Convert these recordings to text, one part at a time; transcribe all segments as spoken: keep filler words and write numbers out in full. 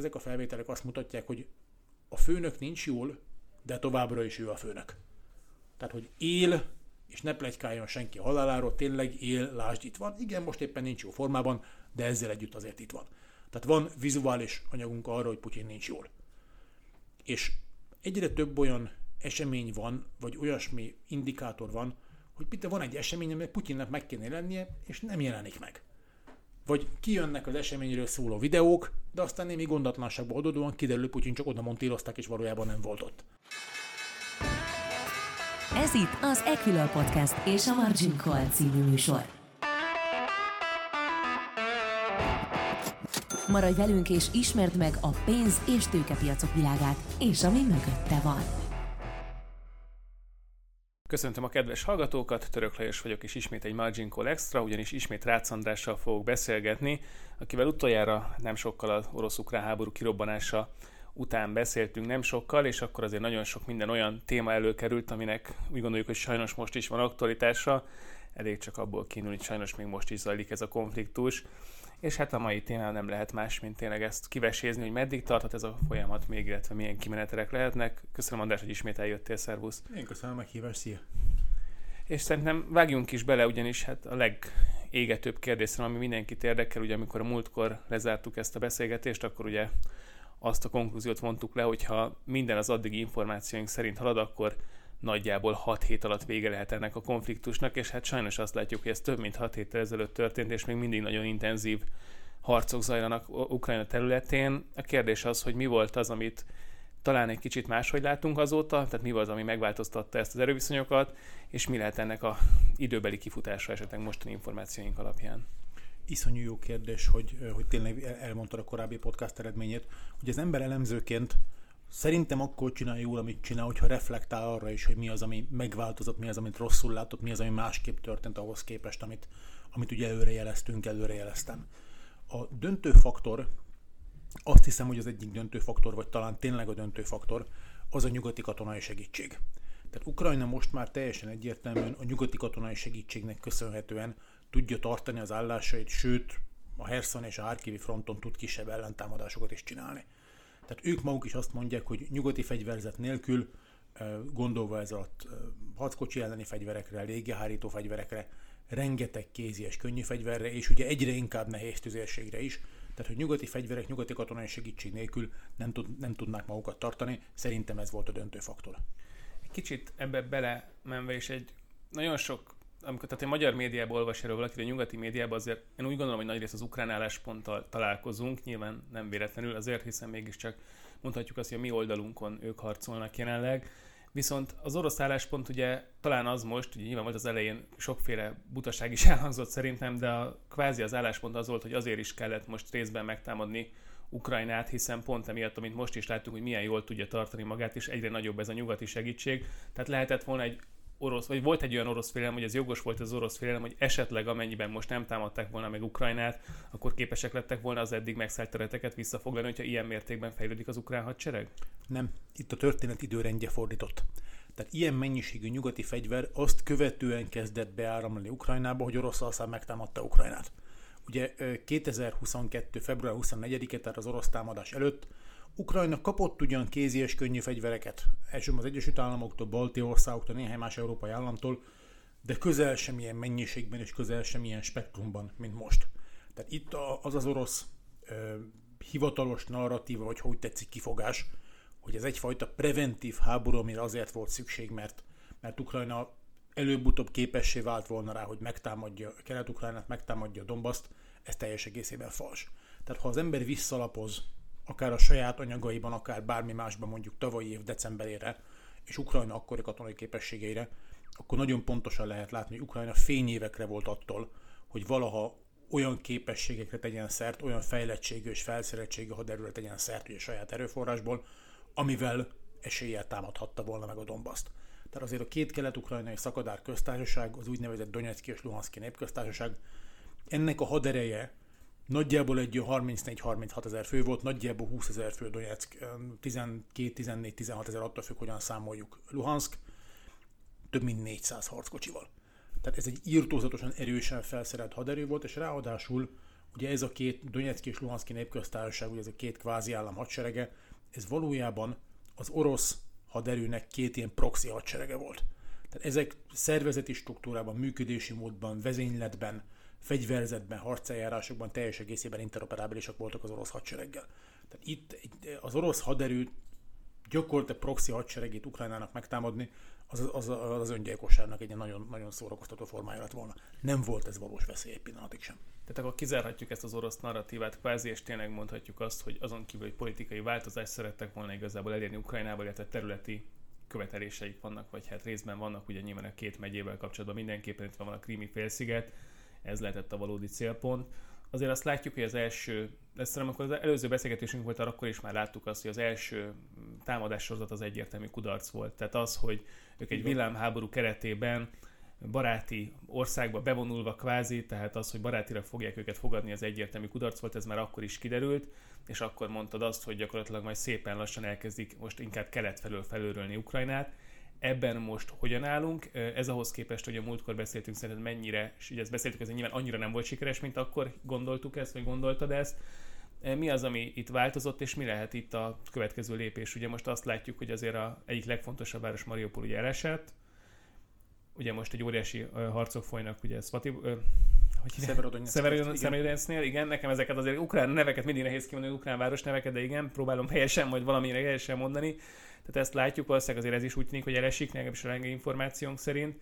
ezek a felvételek azt mutatják, hogy a főnök nincs jól, de továbbra is ő a főnök. Tehát, hogy él, és ne pletykáljon senki a haláláról, tényleg él, lásd, itt van. Igen, most éppen nincs jó formában, de ezzel együtt azért itt van. Tehát van vizuális anyagunk arra, hogy Putyin nincs jól. És egyre több olyan esemény van, vagy olyasmi indikátor van, hogy itt van egy esemény, amely Putyinnak meg kéne lennie, és nem jelenik meg. Vagy kijönnek az eseményről szóló videók, de aztán némi gondatlanságba adódóan kiderül, hogy Putyin csak oda montírozták, és valójában nem volt ott. Ez itt az Ekhilar Podcast és a Margit Kol című műsor. Maradj velünk és ismerd meg a pénz- és tőkepiacok világát, és ami mögötte van. Köszöntöm a kedves hallgatókat, Török Lajos vagyok, és ismét egy Margin Call Extra, ugyanis ismét Rácz Andrással fogok beszélgetni, akivel utoljára nem sokkal az orosz-ukrán háború kirobbanása után beszéltünk, nem sokkal, és akkor azért nagyon sok minden olyan téma előkerült, aminek úgy gondoljuk, hogy sajnos most is van aktualitása, elég csak abból kiindulni, hogy sajnos még most is zajlik ez a konfliktus. És hát a mai témában nem lehet más, mint tényleg ezt kivesézni, hogy meddig tarthat ez a folyamat még, illetve milyen kimenetelek lehetnek. Köszönöm, András, hogy ismét eljöttél, szervusz. Én köszönöm a meghívást, szia. És szerintem vágjunk is bele, ugyanis hát a legégetőbb kérdésre, ami mindenkit érdekel, ugye amikor a múltkor lezártuk ezt a beszélgetést, akkor ugye azt a konklúziót vontuk le, hogy ha minden az addigi információink szerint halad, akkor nagyjából hat hét alatt vége lehet ennek a konfliktusnak, és hát sajnos azt látjuk, hogy ez több mint hat héttel ezelőtt történt, és még mindig nagyon intenzív harcok zajlanak Ukrajna területén. A kérdés az, hogy mi volt az, amit talán egy kicsit máshogy látunk azóta, tehát mi volt az, ami megváltoztatta ezt az erőviszonyokat, és mi lehet ennek a időbeli kifutása esetleg mostani információink alapján. Iszonyú jó kérdés, hogy, hogy tényleg elmondtad a korábbi podcast eredményét, hogy az ember elemzőként szerintem akkor csinálja jól, amit csinál, hogyha reflektál arra is, hogy mi az, ami megváltozott, mi az, amit rosszul látott, mi az, ami másképp történt ahhoz képest, amit, amit ugye előrejeleztünk, előrejeleztem. A döntő faktor, azt hiszem, hogy az egyik döntő faktor, vagy talán tényleg a döntő faktor, az a nyugati katonai segítség. Tehát Ukrajna most már teljesen egyértelműen a nyugati katonai segítségnek köszönhetően tudja tartani az állásait, sőt, a Kherson és a Kharkivi fronton tud kisebb ellentámadásokat is csinálni. Tehát ők maguk is azt mondják, hogy nyugati fegyverzet nélkül, gondolva ez alatt harckocsi elleni fegyverekre, légihárító fegyverekre, rengeteg kézi és könnyű fegyverre, és ugye egyre inkább nehéz tüzérségre is. Tehát, hogy nyugati fegyverek, nyugati katonai segítség nélkül nem, tud, nem tudnák magukat tartani. Szerintem ez volt a döntő faktor. Egy kicsit ebbe belemenve is egy nagyon sok, amikor tehát a magyar médiában olvas erről valaki, a nyugati médiában azért én úgy gondolom, hogy nagyrészt az ukrán állásponttal találkozunk, nyilván nem véletlenül azért, hiszen mégiscsak mondhatjuk azt, hogy a mi oldalunkon ők harcolnak jelenleg. Viszont az orosz álláspont ugye talán az most, ugye nyilván volt az elején sokféle butaság is elhangzott szerintem, de a, kvázi az álláspont az volt, hogy azért is kellett most részben megtámadni Ukrajnát, hiszen pont emiatt, amit most is láttuk, hogy milyen jól tudja tartani magát, és egyre nagyobb ez a nyugati segítség. Tehát lehetett volna egy orosz, vagy volt egy olyan orosz félelem, hogy ez jogos volt az orosz félelem, hogy esetleg amennyiben most nem támadták volna meg Ukrajnát, akkor képesek lettek volna az eddig megszállt területeket visszafoglalni, hogyha ilyen mértékben fejlődik az ukrán hadsereg? Nem, itt a történet időrendje fordított. Tehát ilyen mennyiségű nyugati fegyver azt követően kezdett beáramlani Ukrajnába, hogy Oroszország megtámadta Ukrajnát. Ugye kétezer-huszonkettő február huszonnegyedike, tehát az orosz támadás előtt, Ukrajna kapott ugyan kézi és könnyű fegyvereket, elsősorban az Egyesült Államoktól, balti országoktól, néhány más európai államtól, de közel sem ilyen mennyiségben és közel sem ilyen spektrumban, mint most. Tehát itt az az orosz ö, hivatalos narratíva, vagy hogy tetszik kifogás, hogy ez egyfajta preventív háború, amire azért volt szükség, mert, mert Ukrajna előbb-utóbb képessé vált volna rá, hogy megtámadja Kelet-Ukrajnát, megtámadja Donbaszt, ez teljes egészében fals. Tehát ha az ember visszalapoz, akár a saját anyagaiban, akár bármi másban, mondjuk tavalyi év decemberére, és Ukrajna akkori katonai képességeire, akkor nagyon pontosan lehet látni, hogy Ukrajna fényévekre volt attól, hogy valaha olyan képességekre tegyen szert, olyan fejlettségű és felszereltségű haderőre tegyen szert, ugye saját erőforrásból, amivel eséllyel támadhatta volna meg a Donbaszt. Tehát azért a két kelet-ukrajnai szakadár köztársaság, az úgynevezett Donetszki és Luhanszki népköztársaság, ennek a hadereje nagyjából egy harmincnégy-harminchat ezer fő volt, nagyjából húszezer fő Donetszk, tizenkettő-tizennégy-tizenhat ezer, attól függ, hogyan számoljuk Luhansk, több mint négyszáz harckocsival. Tehát ez egy irtózatosan erősen felszerelt haderő volt, és ráadásul Ugye ez a két Donetszki és Luhanszki népköztársaság, ugye ez a két kvázi állam hadserege, ez valójában az orosz haderőnek két ilyen proxy hadserege volt. Tehát ezek szervezeti struktúrában, működési módban, vezényletben, fegyverzetben, harceljárásokban teljes egészében interoperábilisak voltak az orosz hadsereggel. Tehát itt az orosz haderő gyakorlatilag proxy hadseregét Ukrajnának megtámadni, az az, az öngyilkosságnak egy nagyon, nagyon szórakoztató formája lett volna. Nem volt ez valós veszély egy pillanatig sem. Tehát akkor kizárhatjuk ezt az orosz narratívát kvázi, és tényleg mondhatjuk azt, hogy azon kívül, hogy politikai változást szerettek volna igazából elérni Ukrajnába, illetve területi követeléseik vannak, vagy hát részben vannak, ugye nyilván a két megyével kapcsolatban mindenképpen itt van a Krími félsziget, ez lehetett a valódi célpont. Azért azt látjuk, hogy az első, ezt amikor az előző beszélgetésünk volt, akkor is már láttuk azt, hogy az első támadássorozat az egyértelmű kudarc volt. Tehát az, hogy ők egy villámháború keretében baráti országba bevonulva kvázi, tehát az, hogy barátira fogják őket fogadni, az egyértelmű kudarc volt, ez már akkor is kiderült, és akkor mondtad azt, hogy gyakorlatilag majd szépen lassan elkezdik most inkább kelet felől felőrölni Ukrajnát. Ebben most hogyan állunk? Ez ahhoz képest, hogy a múltkor beszéltünk, szerinted mennyire, és ugye ezt beszéltük, ez nyilván annyira nem volt sikeres, mint akkor gondoltuk ezt, vagy gondoltad ezt. Mi az, ami itt változott, és mi lehet itt a következő lépés? Ugye most azt látjuk, hogy azért a egyik legfontosabb város, Mariupol, ugye elesett. Ugye most egy óriási uh, harcok folynak, ugye Szvati... Uh, Szeverodonyescknél, igen, nekem ezeket azért ukrán neveket mindig nehéz kimondani, ukrán város neveket, de igen, próbálom helyesen, vagy valamire helyesen mondani. Tehát ezt látjuk, valószínűleg azért ez is úgy tűnik, hogy elesik, nekem is a rengeteg információnk szerint.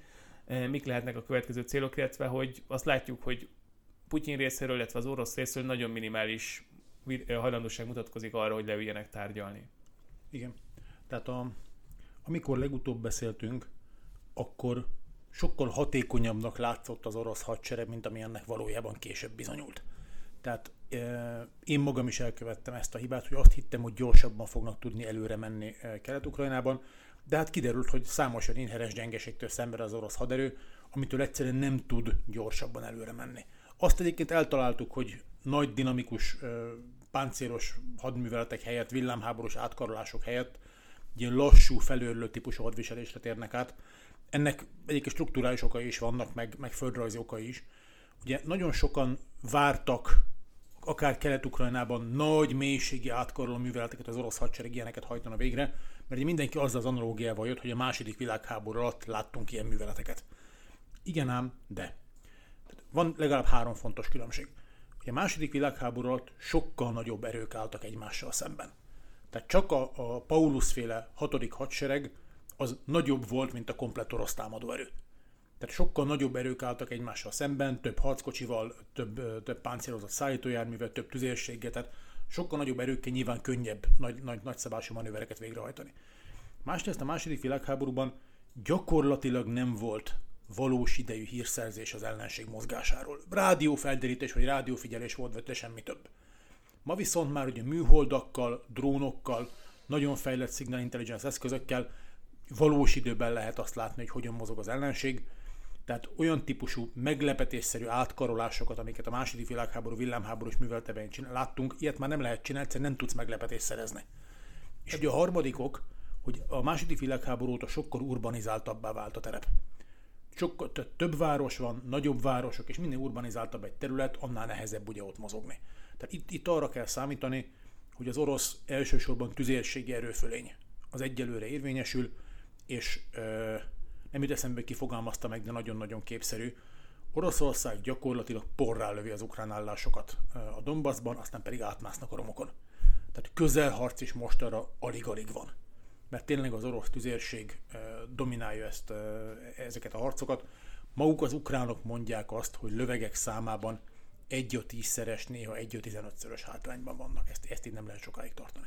Mik lehetnek a következő célok, illetve hogy azt látjuk, hogy Putyin részéről, illetve az orosz részéről nagyon minimális hajlandóság mutatkozik arra, hogy leüljenek tárgyalni. Igen. Tehát a, amikor legutóbb beszéltünk, akkor sokkal hatékonyabbnak látszott az orosz hadsereg, mint ami ennek valójában később bizonyult. Tehát eh, én magam is elkövettem ezt a hibát, hogy azt hittem, hogy gyorsabban fognak tudni előre menni eh, Kelet-Ukrajnában, de hát kiderült, hogy számosan inheres gyengeségtől szemben az orosz haderő, amitől egyszerűen nem tud gyorsabban előre menni. Azt egyébként eltaláltuk, hogy nagy dinamikus eh, páncélos hadműveletek helyett, villámháborús átkarolások helyett ilyen lassú, felőrlő típusú hadviselésre térnek át. Ennek egyébként strukturális okai is vannak, meg, meg földrajzi okai is. Ugye nagyon sokan vártak, akár Kelet-Ukrajnában nagy mélységi átkaroló műveleteket, az orosz hadsereg ilyeneket hajtana végre, mert mindenki azzal az analógiával jött, hogy a második világháború alatt láttunk ilyen műveleteket. Igen ám, de. Van legalább három fontos különbség. Ugye a második világháború alatt sokkal nagyobb erők álltak egymással szemben. Tehát csak a, a Paulus-féle hatodik hadsereg az nagyobb volt, mint a komplett orosz támadó erő. Tehát sokkal nagyobb erők álltak egymással szemben, több harckocsival, több, több páncélozott szállítójárművel, több tüzérséggel, tehát sokkal nagyobb erőkkel nyilván könnyebb nagy, nagy, nagyszabású manővereket végrehajtani. Másrészt a második világháborúban gyakorlatilag nem volt valós idejű hírszerzés az ellenség mozgásáról. Rádiófelderítés vagy rádiófigyelés volt, vagy semmi több. Ma viszont már ugye műholdakkal, drónokkal, nagyon fejlett signal intelligence eszközökkel valós időben lehet azt látni, hogy hogyan mozog az ellenség. Tehát olyan típusú meglepetésszerű átkarolásokat, amiket a második világháború villámháborús műveletében láttunk, ilyet már nem lehet csinálni, egyszerűen nem tudsz meglepetést szerezni. És ugye a harmadik ok, hogy a második világháború óta sokkal urbanizáltabbá vált a terep. Sokkal több város van, nagyobb városok, és minél urbanizáltabb egy terület, annál nehezebb ugye ott mozogni. Tehát itt, itt arra kell számítani, hogy az orosz elsősorban tüzérségi erőfölény az egyelőre érvényesül, és ö, nem jut eszembe, ki fogalmazta meg, de nagyon-nagyon képszerű. Oroszország gyakorlatilag porrá lövi az ukrán állásokat a Donbaszban, aztán pedig átmásznak a romokon. Tehát közelharc is mostanra alig-alig van. Mert tényleg az orosz tüzérség ö, dominálja ezt, ö, ezeket a harcokat. Maguk az ukránok mondják azt, hogy lövegek számában egy-tízszeres, néha egy-tizenötszörös hátrányban vannak. Ezt, ezt így nem lehet sokáig tartani.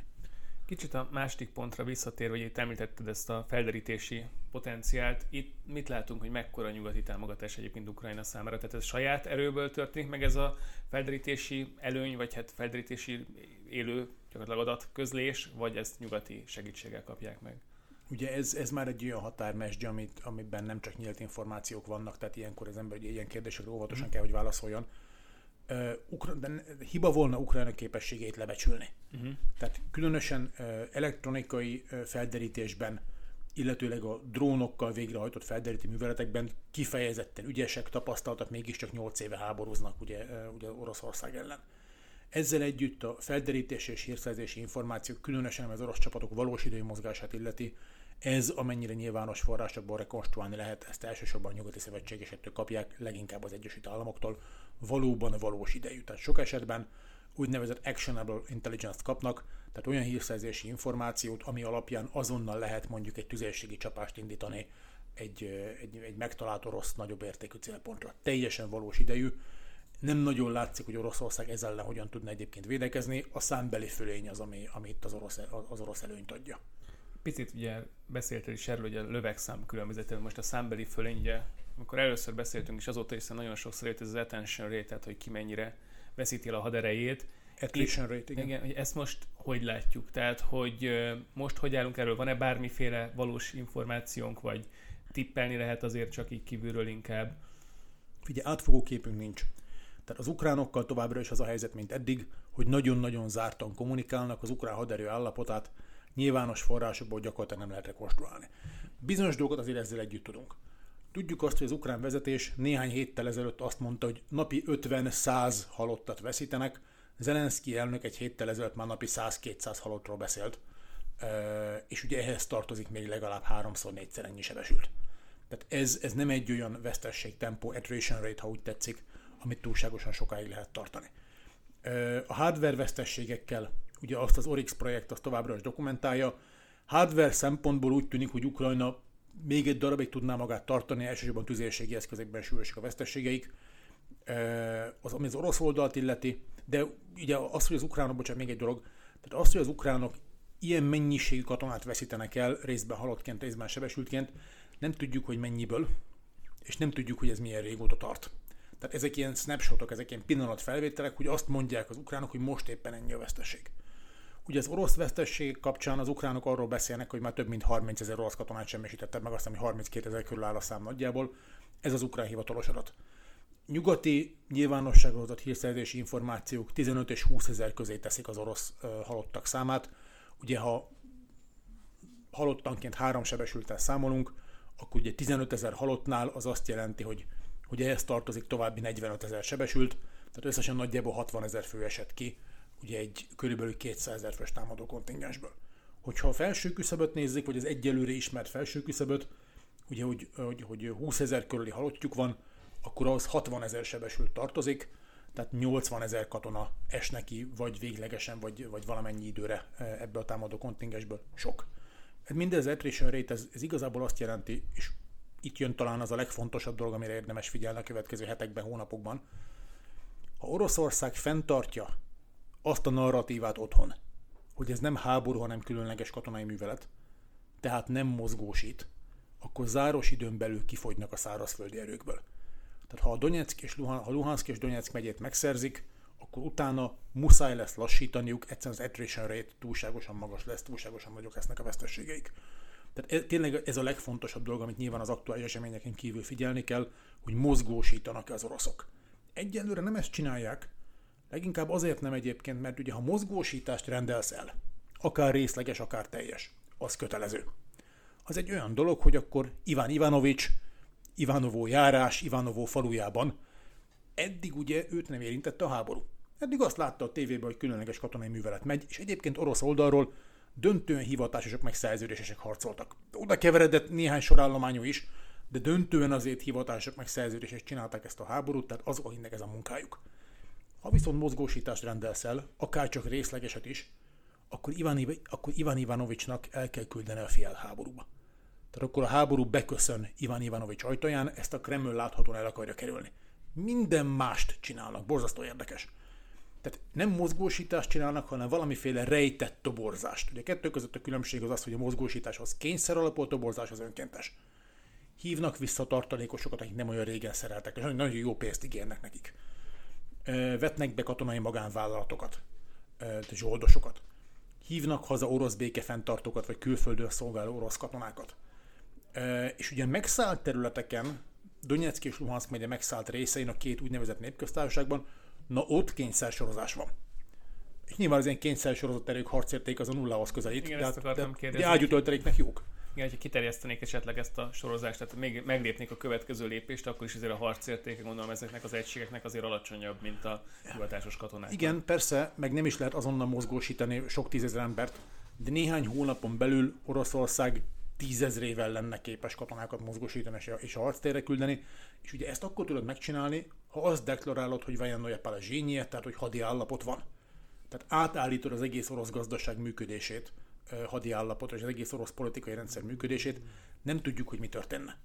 Kicsit a másik pontra visszatérve, hogy itt említetted ezt a felderítési potenciált, itt mit látunk, hogy mekkora nyugati támogatás egyébként Ukrajna számára? Tehát ez saját erőből történik, meg ez a felderítési előny, vagy hát felderítési élő gyakorlatilag adatközlés, vagy ezt nyugati segítséggel kapják meg? Ugye ez, ez már egy olyan határmesdje, amit, amiben nem csak nyílt információk vannak, tehát ilyenkor az ember ilyen kérdésekre óvatosan kell, hogy válaszoljon. Uh, Ukra- de hiba volna Ukrajna képességét lebecsülni. Uh-huh. Tehát különösen uh, elektronikai uh, felderítésben illetőleg a drónokkal végrehajtott felderítő műveletekben kifejezetten ügyesek, tapasztaltak, mégiscsak nyolc éve háborúznak ugye, ugye Oroszország ellen. Ezzel együtt a felderítési és hírszerzési információk, különösen az orosz csapatok valós idejű mozgását illeti, ez amennyire nyilvános forrásokból rekonstruálni lehet, ezt elsősorban a nyugati szövetségesektől kapják, leginkább az Egyesült Államoktól, valóban valós idejű. Tehát sok esetben úgynevezett actionable intelligence-t kapnak, tehát olyan hírszerzési információt, ami alapján azonnal lehet mondjuk egy tüzérségi csapást indítani egy, egy, egy megtalált orosz nagyobb értékű célpontra. Teljesen valós idejű. Nem nagyon látszik, hogy Oroszország ezzel ellen hogyan tudna egyébként védekezni. A számbeli fölény az, ami, ami itt az orosz, az orosz előnyt adja. Picit ugye beszéltél is erről, hogy a lövegszám különbözetével most a számbeli fölény, ugye, amikor először beszéltünk, és azóta hiszen nagyon sokszor jött ez az attention rate, tehát hogy ki mennyire veszíti el a haderejét. Attrition rate, igen. igen. Ezt most hogy látjuk? Tehát, hogy most hogy állunk erről? Van-e bármiféle valós információnk, vagy tippelni lehet azért csak így kívülről inkább? Figyelj, átfogó képünk nincs. Tehát az ukránokkal továbbra is az a helyzet, mint eddig, hogy nagyon-nagyon zártan kommunikálnak, az ukrán haderő állapotát nyilvános forrásokból gyakorlatilag nem lehet rekonstruálni. Bizonyos dolgot azért ezzel együtt tudunk. Tudjuk azt, hogy az ukrán vezetés néhány héttel ezelőtt azt mondta, hogy napi ötven-száz halottat veszítenek. Zelenszkij elnök egy héttel ezelőtt már napi száz-kétszáz halottról beszélt, és ugye ehhez tartozik még legalább háromszor-négyszer ennyi sebesült. Tehát ez, ez nem egy olyan vesztességtempó, attrition rate, ha úgy tetszik, amit túlságosan sokáig lehet tartani. A hardware vesztességekkel, ugye azt az Orix projekt, az továbbra is dokumentálja. Hardware szempontból úgy tűnik, hogy Ukrajna még egy darabig tudná magát tartani, elsősorban tüzérségi eszközökben súlyosak a vesztességeik, az, ami az orosz oldalt illeti, de ugye az, hogy az ukránok, bocsánat, még egy dolog, tehát az, hogy az ukránok ilyen mennyiségű katonát veszítenek el, részben halottként, részben sebesültként, nem tudjuk, hogy mennyiből, és nem tudjuk, hogy ez milyen régóta tart. Tehát ezek ilyen snapshotok, ezek ilyen pillanatfelvételek, hogy azt mondják az ukránok, hogy most éppen ennyi a veszteség. Ugye az orosz vesztesség kapcsán az ukránok arról beszélnek, hogy már több mint harmincezer orosz katonát semmisítettek meg, azt hiszem, hogy harminckétezer körül áll a szám nagyjából. Ez az ukrán hivatalos adat. Nyugati nyilvánosságra hozott hírszerzési információk tizenöt és húszezer közé teszik az orosz uh, halottak számát. Ugye ha halottanként három sebesültel számolunk, akkor ugye tizenötezer halottnál az azt jelenti, hogy ugye ehhez tartozik további negyvenötezer sebesült, tehát összesen nagyjából hatvanezer fő esett ki, ugye egy körülbelül kétszázezer fős támadó kontingensből. Hogyha a felső küszöböt nézzük, vagy az egyelőre ismert felső küszöböt, ugye hogy, hogy, hogy húszezer körüli halottjuk van, akkor ahhoz hatvanezer sebesült tartozik, tehát nyolcvanezer katona es neki, vagy véglegesen, vagy, vagy valamennyi időre ebbe a támadó kontingensből sok. Mindez az attrition rate, ez, ez igazából azt jelenti, és itt jön talán az a legfontosabb dolog, amire érdemes figyelni a következő hetekben, hónapokban. Ha Oroszország fenntartja azt a narratívát otthon, hogy ez nem háború, hanem különleges katonai művelet, tehát nem mozgósít, akkor záros időn belül kifogynak a szárazföldi erőkből. Tehát ha a Donetszk és Luhansk, ha Luhansk és Donetszk megyét megszerzik, akkor utána muszáj lesz lassítaniuk, egyszerűen az attrition rate túlságosan magas lesz, túlságosan nagyok lesznek a vesztességeik. Tehát ez, tényleg ez a legfontosabb dolog, amit nyilván az aktuális eseményeken kívül figyelni kell, hogy mozgósítanak-e az oroszok. Egyelőre nem ezt csinálják, leginkább azért nem egyébként, mert ugye ha mozgósítást rendelsz el, akár részleges, akár teljes, az kötelező. Az egy olyan dolog, hogy akkor Iván Ivanovics, Ivanovó járás, Ivanovó falujában, eddig ugye őt nem érintette a háború. Eddig azt látta a tévében, hogy különleges katonai művelet megy, és egyébként orosz oldalról döntően hivatásosok meg szerződésesek harcoltak. Oda keveredett néhány sorállományú is, de döntően azért hivatásosok meg szerződésesek csinálták ezt a háborút, tehát az, akinek ez a munkájuk. Ha viszont mozgósítást rendelsz el, akár csak részlegeset is, akkor Iván, akkor Iván Ivanovicsnak el kell küldeni a fiát háborúba. Tehát akkor a háború beköszön Iván Ivanovics ajtaján, ezt a Kreml láthatóan el akarja kerülni. Minden mást csinálnak, borzasztó érdekes. Tehát nem mozgósítást csinálnak, hanem valamiféle rejtett toborzást. Ugye kettő között a különbség az az, hogy a mozgósítás az kényszer alapú, a toborzás az önkéntes. Hívnak vissza tartalékosokat, akik nem olyan régen szereltek, és nagyon jó pénzt ígérnek nekik. Vetnek be katonai magánvállalatokat, zsoldosokat. Hívnak haza orosz békefenntartókat, vagy külföldön szolgáló orosz katonákat. És ugye megszállt területeken, Donetszk és Luhansk megye megszállt részein a két úgynevezett népköztársaságban, na ott kényszersorozás van. És nyilván az ilyen kényszersorozott erők harcérték az a nullához közelít. Igen, tehát, ezt akartam kérdezni. De ágyutölteléknek jók. Igen, hogyha kiterjesztenék esetleg ezt a sorozást, tehát még meglépnék a következő lépést, akkor is azért a harcértéke, gondolom, ezeknek az egységeknek azért alacsonyabb, mint a hivatásos katonák. Igen, persze, meg nem is lehet azonnal mozgósítani sok tízezer embert, de néhány hónapon belül Oroszország tízezrével lenne képes katonákat mozgósítani és a harctérre küldeni, és ugye ezt akkor tudod megcsinálni, ha azt deklarálod, hogy vajennoje palazsényiet, tehát hogy hadi állapot van. Tehát átállítod az egész orosz gazdaság működését, hadi állapotra és az egész orosz politikai rendszer működését, nem tudjuk, hogy mi történne.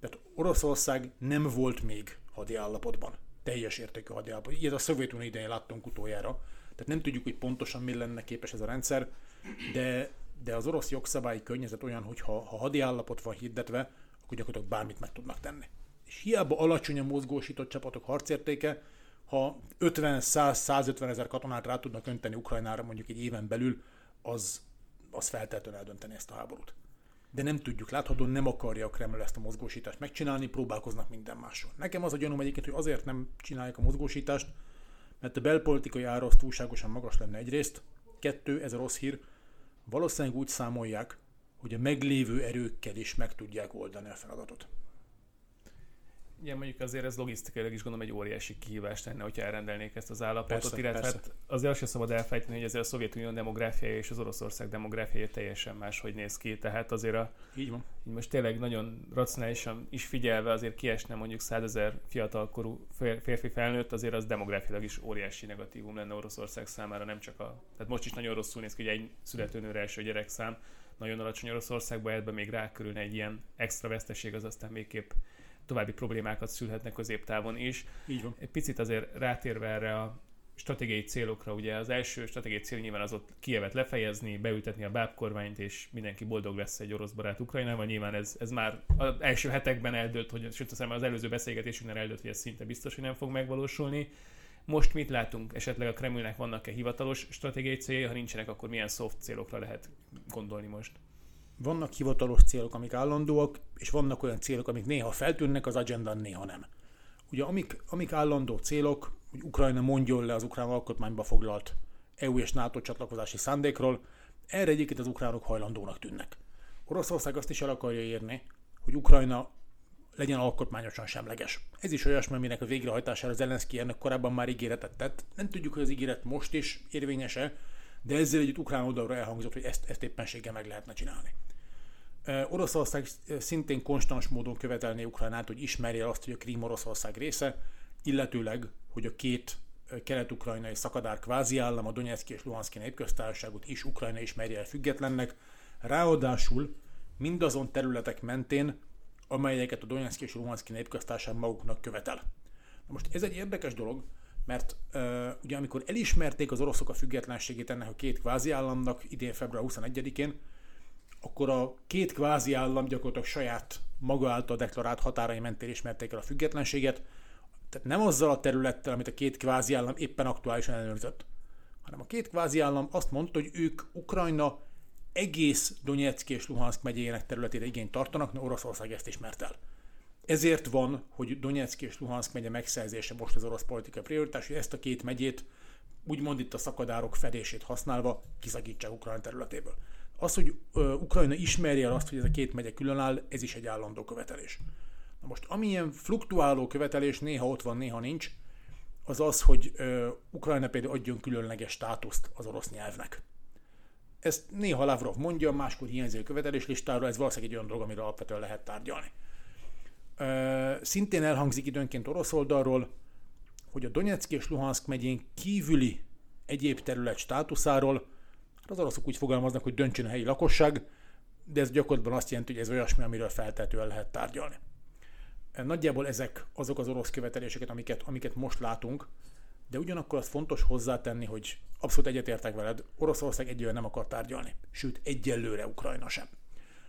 Tehát Oroszország nem volt még hadi állapotban, teljes értékű hadi állapotban. Ilyet a Szovjetunió idején láttunk utoljára. Tehát nem tudjuk, hogy pontosan mi lenne képes ez a rendszer, de, de az orosz jogszabályi környezet olyan, hogy ha, ha hadi állapot van hirdetve, akkor gyakorlatilag bármit meg tudnak tenni. És hiába alacsony a mozgósított csapatok harcértéke, ha ötven-száz-százötven ezer katonát rá tudnak önteni Ukrajnára mondjuk egy éven belül, az az feltétlenül eldönteni ezt a háborút. De nem tudjuk, láthatóan nem akarja a Kreml ezt a mozgósítást megcsinálni, próbálkoznak minden máson. Nekem az a gyanúm egyébként, hogy azért nem csinálják a mozgósítást, mert a belpolitikai ára az túlságosan magas lenne egyrészt, kettő, ez a rossz hír, valószínűleg úgy számolják, hogy a meglévő erőkkel is meg tudják oldani a feladatot. Igen, mondjuk azért ez logisztikailag is gondolom egy óriási kihívást lenne, hogyha elrendelnék ezt az állapotot, persze, illetve persze. Hát azért azt sem szabad elfejteni, hogy azért a Szovjetunió demográfiája és az Oroszország demográfiája teljesen máshogy néz ki, tehát azért a, így van. Így most tényleg nagyon racionálisan is figyelve azért kiesne mondjuk százezer fiatalkorú férfi felnőtt, azért az demográfiailag is óriási negatívum lenne Oroszország számára, nem csak a... Tehát most is nagyon rosszul néz ki, hogy egy születőnőre eső gyerekszám nagyon alacsony Oroszországban, ebben még rákörülne egy ilyen extra veszteség, az aztán végképp további problémákat szülhetnek középtávon is. Így van. Egy picit azért rátérve erre a stratégiai célokra, ugye az első stratégiai cél nyilván az ott Kijevet lefejezni, beültetni a bábkormányt, és mindenki boldog lesz egy orosz barát Ukrajnában. Nyilván ez, ez már az első hetekben eldőlt, hogy, sőt aztán az előző beszélgetésünknél eldőlt, hogy ez szinte biztos, hogy nem fog megvalósulni. Most mit látunk? Esetleg a Kremlnek vannak-e hivatalos stratégiai céljai? Ha nincsenek, akkor milyen soft célokra lehet gondolni most? Vannak hivatalos célok, amik állandóak, és vannak olyan célok, amik néha feltűnnek az agendán, néha nem. Ugye amik, amik állandó célok, hogy Ukrajna mondjon le az ukrán alkotmányba foglalt é u és NATO csatlakozási szándékról, erre egyébként az ukránok hajlandónak tűnnek. Oroszország azt is el akarja érni, hogy Ukrajna legyen alkotmányosan semleges. Ez is olyasmi, aminek a végrehajtására Zelenszkij ennek korábban már ígéretet tett. Nem tudjuk, hogy az ígéret most is érvényes-e, de ezzel együtt ukrán oldalra elhangzott, hogy ezt, ezt éppenséggel meg lehetne csinálni. Oroszország szintén konstans módon követelné Ukrajnát, hogy ismerje azt, hogy a Krím Oroszország része, illetőleg, hogy a két kelet-ukrajnai szakadár kvázi állam, a Donetszki és Luhanszki népköztársaságot is Ukrajna ismerje el függetlennek, ráadásul mindazon területek mentén, amelyeket a Donetszki és Luhanszki népköztársaság maguknak követel. Most ez egy érdekes dolog, mert uh, ugye amikor elismerték az oroszok a függetlenségét ennek a két kvázi államnak idén február huszonegyedikén, akkor a két kvázi állam gyakorlatilag saját maga által deklarált határai mentén ismerték el a függetlenséget, tehát nem azzal a területtel, amit a két kvázi állam éppen aktuálisan ellenőrzött, hanem a két kvázi állam azt mondta, hogy ők Ukrajna egész Donetszk és Luhanszk megyének területére igényt tartanak, na Oroszország ezt ismert el. Ezért van, hogy Donetszk és Luhanszk megye megszerzése most az orosz politika prioritás, hogy ezt a két megyét, úgymond itt a szakadárok fedését használva kiszakítsák Ukrajna területéből. Az, hogy ö, Ukrajna ismerje el azt, hogy ez a két megye különáll, ez is egy állandó követelés. Na most, amilyen fluktuáló követelés, néha ott van, néha nincs, az az, hogy ö, Ukrajna például adjon különleges státuszt az orosz nyelvnek. Ezt néha Lavrov mondja, máskor hiányzik a követelés listára, ez valószínűleg egy olyan dolog, amire alapvetően lehet tárgyalni. Ö, szintén elhangzik időnként orosz oldalról, hogy a Donetszk és Luhanszk megyén kívüli egyéb terület státuszáról az oroszok úgy fogalmaznak, hogy döntsön a helyi lakosság, de ez gyakorlatban azt jelenti, hogy ez olyasmi, amiről feltétlenül lehet tárgyalni. Nagyjából ezek azok az orosz követeléseket, amiket, amiket most látunk, de ugyanakkor az fontos hozzátenni, hogy abszolút egyetértek veled, Oroszország egyelőre nem akar tárgyalni, sőt egyelőre Ukrajna sem.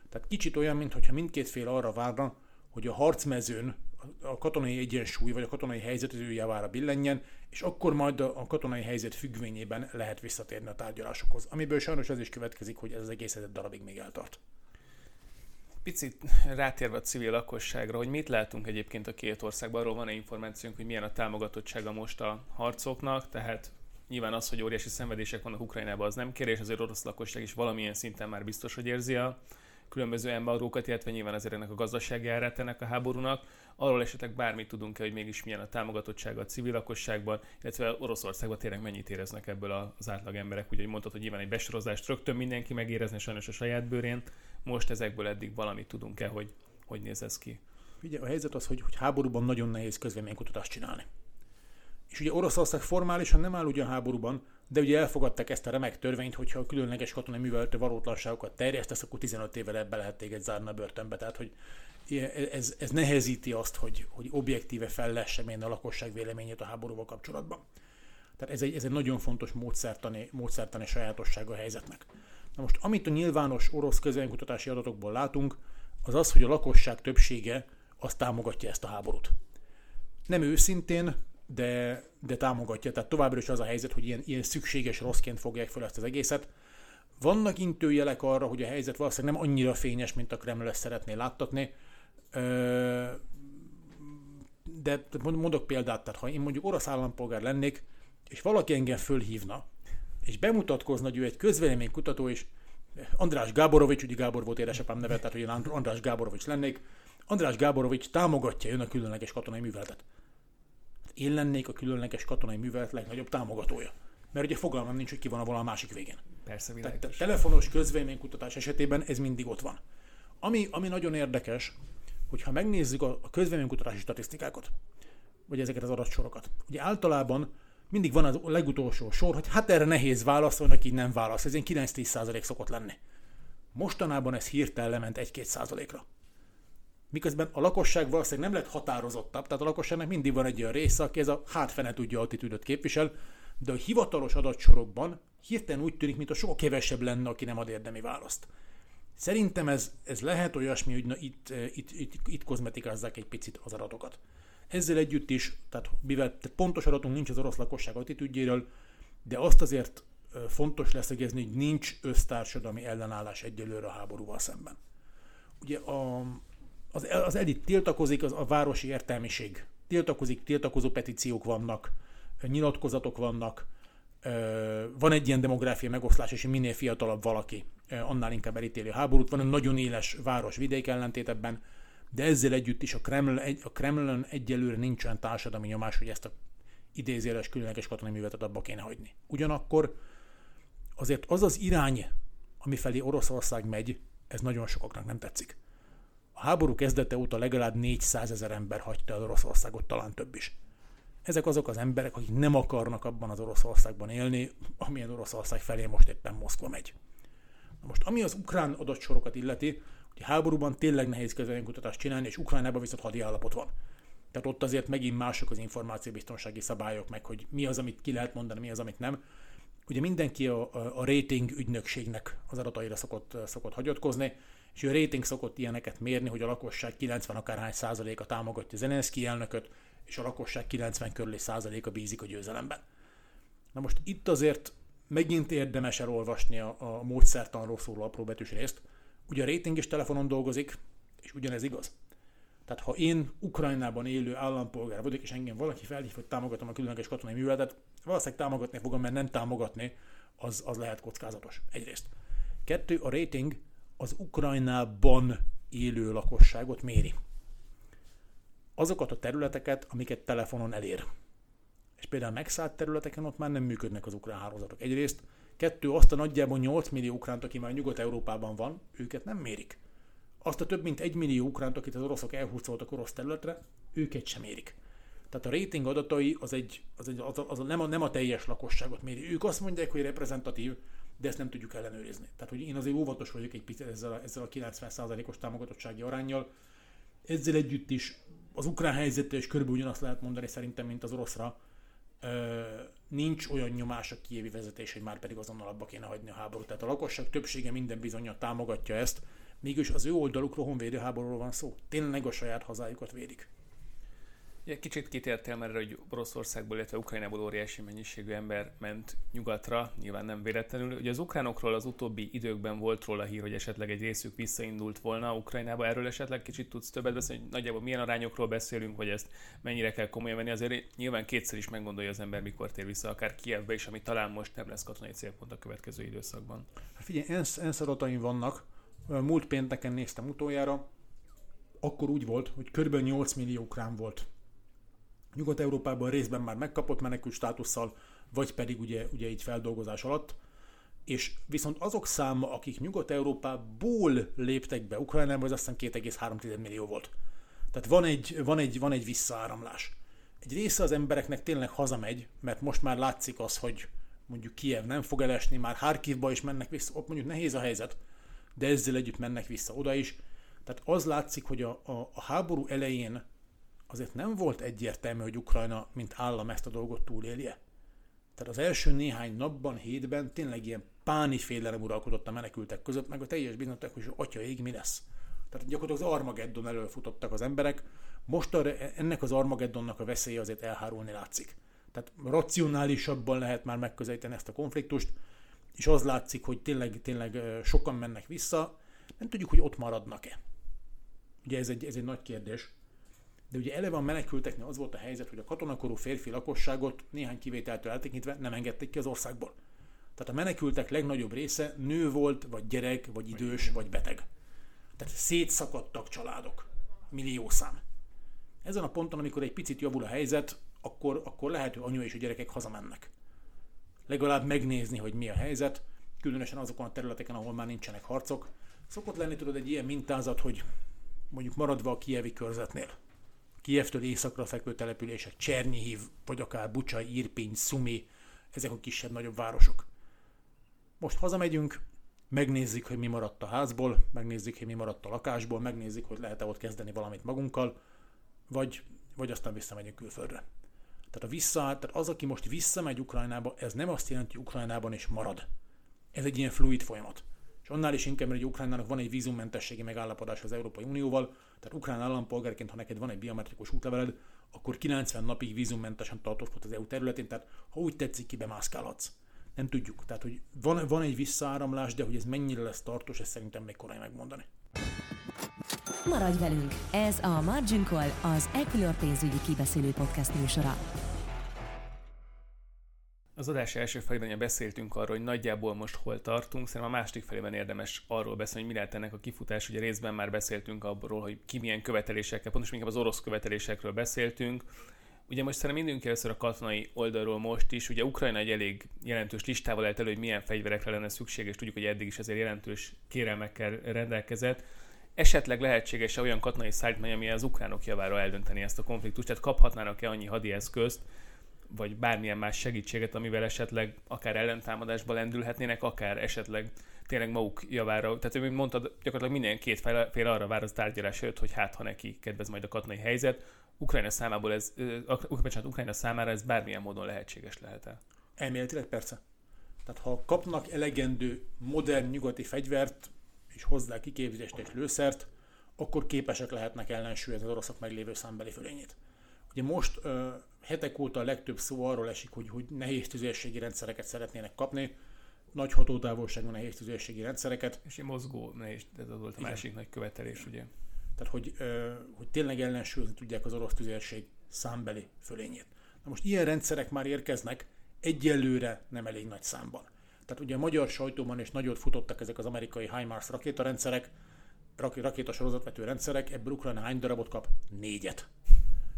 Tehát kicsit olyan, mintha mindkét fél arra várna, hogy a harcmezőn a katonai egyensúly vagy a katonai helyzet az ő javára billenjen, és akkor majd a katonai helyzet függvényében lehet visszatérni a tárgyalásokhoz, amiből sajnos az is következik, hogy ez az egész egy darabig még eltart. Picit rátérve a civil lakosságra, hogy mit látunk egyébként a két országban, arról van-e információnk, hogy milyen a támogatottsága most a harcoknak, tehát nyilván az, hogy óriási szenvedések vannak Ukrajnában, az nem kérdés, azért orosz lakosság is valamilyen szinten már biztos, hogy érzi a különböző embargókat, illetve nyilván azért ennek a gazdasági árát ennek a háborúnak. Arról esetleg bármit tudunk-e, hogy mégis milyen a támogatottsága a civil lakosságban, illetve Oroszországban tényleg mennyit éreznek ebből az átlag emberek? Ugye mondtad, hogy nyilván egy besorozást rögtön mindenki megérezni sajnos a saját bőrén. Most ezekből eddig valamit tudunk-e, hogy hogy néz ez ki? Ugye a helyzet az, hogy, hogy háborúban nagyon nehéz közvéleménykutatást csinálni. És ugye Oroszország formálisan nem áll ugyan háborúban, de ugye elfogadták ezt a remek törvényt, hogyha a különleges katonai műveletű valótlanságokat terjesztesz, akkor tizenöt évvel ebbe lehet téged zárni a börtönbe. Tehát, hogy ez, ez nehezíti azt, hogy, hogy objektíve fel lehessen mérni a lakosság véleményét a háborúval kapcsolatban. Tehát ez egy, ez egy nagyon fontos módszertani, módszertani sajátossága a helyzetnek. Na most, amit a nyilvános orosz közvéleménykutatási adatokból látunk, az az, hogy a lakosság többsége az támogatja ezt a háborút. Nem őszintén, de, de támogatja. Tehát továbbra is az a helyzet, hogy ilyen, ilyen szükséges rosszként fogják fel ezt az egészet. Vannak intőjelek arra, hogy a helyzet valószínűleg nem annyira fényes, mint a Kreml szeretné láttatni. De mondok példát, tehát ha én mondjuk orosz állampolgár lennék, és valaki engem fölhívna, és bemutatkozna, hogy ő egy közvéleménykutató, és András Gáborovics, ugye Gábor volt édesapám neve, tehát hogy én András Gáborovics lennék, András Gáborovics támogatja ön a különleges katonai műveletet. Én lennék a különleges katonai művelet legnagyobb támogatója. Mert ugye fogalmam nincs, hogy ki van a volna a másik végén. Persze, világos. Tehát telefonos közvéleménykutatás esetében ez mindig ott van. Ami, ami nagyon érdekes, hogyha megnézzük a, a közvéleménykutatási statisztikákat, vagy ezeket az adatsorokat, ugye általában mindig van az legutolsó sor, hogy hát erre nehéz válaszolni, aki nem válasz. Ez ilyen kilenc-tíz százalék szokott lenni. Mostanában ez hirtelen lement egy-két százalékra. Miközben a lakosság valószínűleg nem lett határozottabb, tehát a lakosságnak mindig van egy olyan része, aki ez a hát fene tudja attitűdöt képvisel, de a hivatalos adatsorokban hirtelen úgy tűnik, mintha sokkal kevesebb lenne, aki nem ad érdemi választ. Szerintem ez, ez lehet olyasmi, hogy na, itt, itt, itt, itt kozmetikázzák egy picit az adatokat. Ezzel együtt is, tehát mivel tehát pontos adatunk nincs az orosz lakosság attitűdjéről, de azt azért fontos leszögezni, hogy nincs össztársadalmi ellenállás egyelőre a háborúval szemben. Ugye a... Az, az elit tiltakozik, az a városi értelmiség tiltakozik, tiltakozó petíciók vannak, nyilatkozatok vannak, van egy ilyen demográfia megoszlás, és minél fiatalabb valaki, annál inkább elítéli a háborút. Van egy nagyon éles város-vidék ellentét ebben, de ezzel együtt is a Kreml, a Kremlön egyelőre nincs olyan társadalmi nyomás, hogy ezt a idézéles különleges katonai műveletet abba kéne hagyni. Ugyanakkor azért az az irány, amifelé Oroszország megy, ez nagyon sokaknak nem tetszik. A háború kezdete óta legalább négyszázezer ember hagyta el Oroszországot, talán több is. Ezek azok az emberek, akik nem akarnak abban az Oroszországban élni, amilyen Oroszország felé most éppen Moszkva megy. Na most, ami az ukrán adatsorokat illeti, hogy háborúban tényleg nehéz közvéleménykutatást csinálni, és Ukrajnában viszont hadiállapot van. Tehát ott azért megint mások az információbiztonsági szabályok, meg hogy mi az, amit ki lehet mondani, mi az, amit nem. Ugye mindenki a, a, a Rating ügynökségnek az adataira szokott, szokott hagyatkozni, és a Rating szokott ilyeneket mérni, hogy a lakosság kilencven akárhány százaléka támogatja Zelenszkij elnököt, és a lakosság kilencven körüli százaléka bízik a győzelemben. Na most itt azért megint érdemes elolvasni a, a módszertanról szóló apróbetűs részt. Ugye a Rating is telefonon dolgozik, és ugyanez igaz. Tehát ha én Ukrajnában élő állampolgár vagyok, és engem valaki felhív, hogy támogatom a különleges katonai műveletet, valószínűleg támogatni fogom, mert nem támogatni, az, az lehet kockázatos. Egyrészt. Kettő, a Rating az Ukrajnában élő lakosságot méri. Azokat a területeket, amiket telefonon elér. És például megszállt területeken ott már nem működnek az ukrán hálózatok. Egyrészt, kettő, azt a nagyjából nyolc millió ukránt, aki már Nyugat-Európában van, őket nem mérik. Azt a több mint egy millió ukránt, akit az oroszok elhurcoltak orosz területre, őket sem érik. Tehát a Rating adatai az egy, az egy, az a, az a, nem, a, nem a teljes lakosságot méri. Ők azt mondják, hogy reprezentatív, de ezt nem tudjuk ellenőrizni. Tehát, hogy én azért óvatos vagyok egy picit ezzel a, ezzel a kilencven százalékos támogatottsági aránnyal. Ezzel együtt is az ukrán helyzetre is körülbelül ugyanazt lehet mondani szerintem, mint az oroszra. Ö, nincs olyan nyomás a kijevi vezetés, hogy már pedig azonnal abba kéne hagyni a háborút. Tehát a lakosság többsége minden bizonnyal támogatja ezt, mégis az ő oldalukról honvédő háborúról van szó. Tényleg a saját hazájukat védik. Kicsit kitértem erre, hogy Oroszországból, illetve Ukrajnából óriási mennyiségű ember ment nyugatra, nyilván nem véletlenül. Ugye az ukránokról az utóbbi időkben volt róla hír, hogy esetleg egy részük visszaindult volna Ukrajnába. Erről esetleg kicsit tudsz többet beszélni, hogy nagyjából milyen arányokról beszélünk, hogy ezt mennyire kell komolyan venni. Azért nyilván kétszer is meggondolja az ember, mikor tér vissza, akár Kijevbe is, ami talán most nem lesz katonai célpont a következő időszakban. Hát figyelj, ENSZ adataim vannak, múlt pénteken néztem utoljára, akkor úgy volt, hogy kb. nyolc millió ukrán volt. Nyugat-Európában részben már megkapott menekült státusszal, vagy pedig ugye, ugye így feldolgozás alatt. És viszont azok száma, akik Nyugat-Európából léptek be Ukrajnába, az aztán két egész három millió volt. Tehát van egy, van, egy, van egy visszaáramlás. Egy része az embereknek tényleg hazamegy, mert most már látszik az, hogy mondjuk Kijev nem fog elesni, már Kharkivba is mennek vissza, ott mondjuk nehéz a helyzet, de ezzel együtt mennek vissza oda is. Tehát az látszik, hogy a, a, a háború elején azért nem volt egyértelmű, hogy Ukrajna, mint állam ezt a dolgot túlélje. Tehát az első néhány napban, hétben tényleg ilyen páni félelem uralkodott a menekültek között, meg a teljes bizonytalanság, hogy atya ég, mi lesz. Tehát gyakorlatilag az Armageddon elől futottak az emberek. Most arra, ennek az Armageddonnak a veszélye azért elhárulni látszik. Tehát racionálisabban lehet már megközelíteni ezt a konfliktust, és az látszik, hogy tényleg, tényleg sokan mennek vissza. Nem tudjuk, hogy ott maradnak-e. Ugye ez egy, ez egy nagy kérdés. De ugye eleve a menekülteknél az volt a helyzet, hogy a katonakorú férfi lakosságot néhány kivételtől eltekintve nem engedték ki az országból. Tehát a menekültek legnagyobb része nő volt, vagy gyerek, vagy idős, vagy beteg. Tehát szétszakadtak családok. Milliószám. Ezen a ponton, amikor egy picit javul a helyzet, akkor, akkor lehet, hogy anyu és a gyerekek hazamennek. Legalább megnézni, hogy mi a helyzet, különösen azokon a területeken, ahol már nincsenek harcok. Szokott lenni, tudod, egy ilyen mintázat, hogy mondjuk maradva a kijevi körzetnél. Kijevtől északra fekvő települések, Csernyihiv, vagy akár Buksa, Irpin, Szumi, ezek a kisebb-nagyobb városok. Most hazamegyünk, megnézzük, hogy mi maradt a házból, megnézzük, hogy mi maradt a lakásból, megnézzük, hogy lehet-e ott kezdeni valamit magunkkal, vagy, vagy aztán visszamegyünk külföldre. Tehát, a vissza, tehát az, aki most visszamegy Ukrajnába, ez nem azt jelenti, hogy Ukrajnában is marad. Ez egy ilyen fluid folyamat. És annál is inkább, hogy Ukrajnának van egy vízummentességi megállapodás az Európai Unióval, tehát ukrán állampolgárként, ha neked van egy biometrikus útleveled, akkor kilencven napig vízummentesen tartózkodsz az é u területén, tehát ha úgy tetszik, kibemászkálhatsz. Nem tudjuk. Tehát, hogy van, van egy visszaáramlás, de hogy ez mennyire lesz tartós, ezt szerintem még korai megmondani. Maradj velünk! Ez a Margin Call, az Ekhilar pénzügyi kibeszélő podcast műsora. Az adás első felében beszéltünk arról, hogy nagyjából most hol tartunk, szerintem a második felében érdemes arról beszélni, hogy mi lehet ennek a kifutás. Ugye részben már beszéltünk abról, hogy ki milyen követelésekkel, pontosan inkább az orosz követelésekről beszéltünk. Ugye most szerintem indulunk először a katonai oldalról most is. Ugye Ukrajna egy elég jelentős listával állt elő, hogy milyen fegyverekre lenne szükség, és tudjuk, hogy eddig is ezért jelentős kérelmekkel rendelkezett. Esetleg lehetséges olyan katonai szállítmány, ami az ukránok javára eldönteni ezt a konfliktust, tehát kaphatnának-e annyi hadieszközt, vagy bármilyen más segítséget, amivel esetleg akár ellentámadásba lendülhetnének, akár esetleg tényleg maguk javára. Tehát, mint mondtad, gyakorlatilag minden két fél arra vár az tárgyalás előtt, hogy hát, ha neki kedvez majd a katonai helyzet. Ukrajna számából ez, bocsánat, Ukrajna számára ez bármilyen módon lehetséges lehet-e? Elméletileg persze. Tehát, ha kapnak elegendő modern nyugati fegyvert, és hozzá kiképzést és lőszert, akkor képesek lehetnek ellensúlyozni az oroszok meglévő számbeli fölényét. Ugye most uh, hetek óta a legtöbb szó arról esik, hogy, hogy nehéz tüzérségi rendszereket szeretnének kapni, nagy hatótávolságú nehéz tüzérségi rendszereket. És egy mozgó nehéz, ez volt a másik nagy követelés, ugye? Tehát, hogy, uh, hogy tényleg ellensúlyozni tudják az orosz tüzérség számbeli fölényét. Na most ilyen rendszerek már érkeznek, egyelőre nem elég nagy számban. Tehát ugye a magyar sajtóban is nagyot futottak ezek az amerikai HIMARS rakétarendszerek, rak, rakétasorozatvető rendszerek, ebből Ukrajna hány darabot kap? Négyet.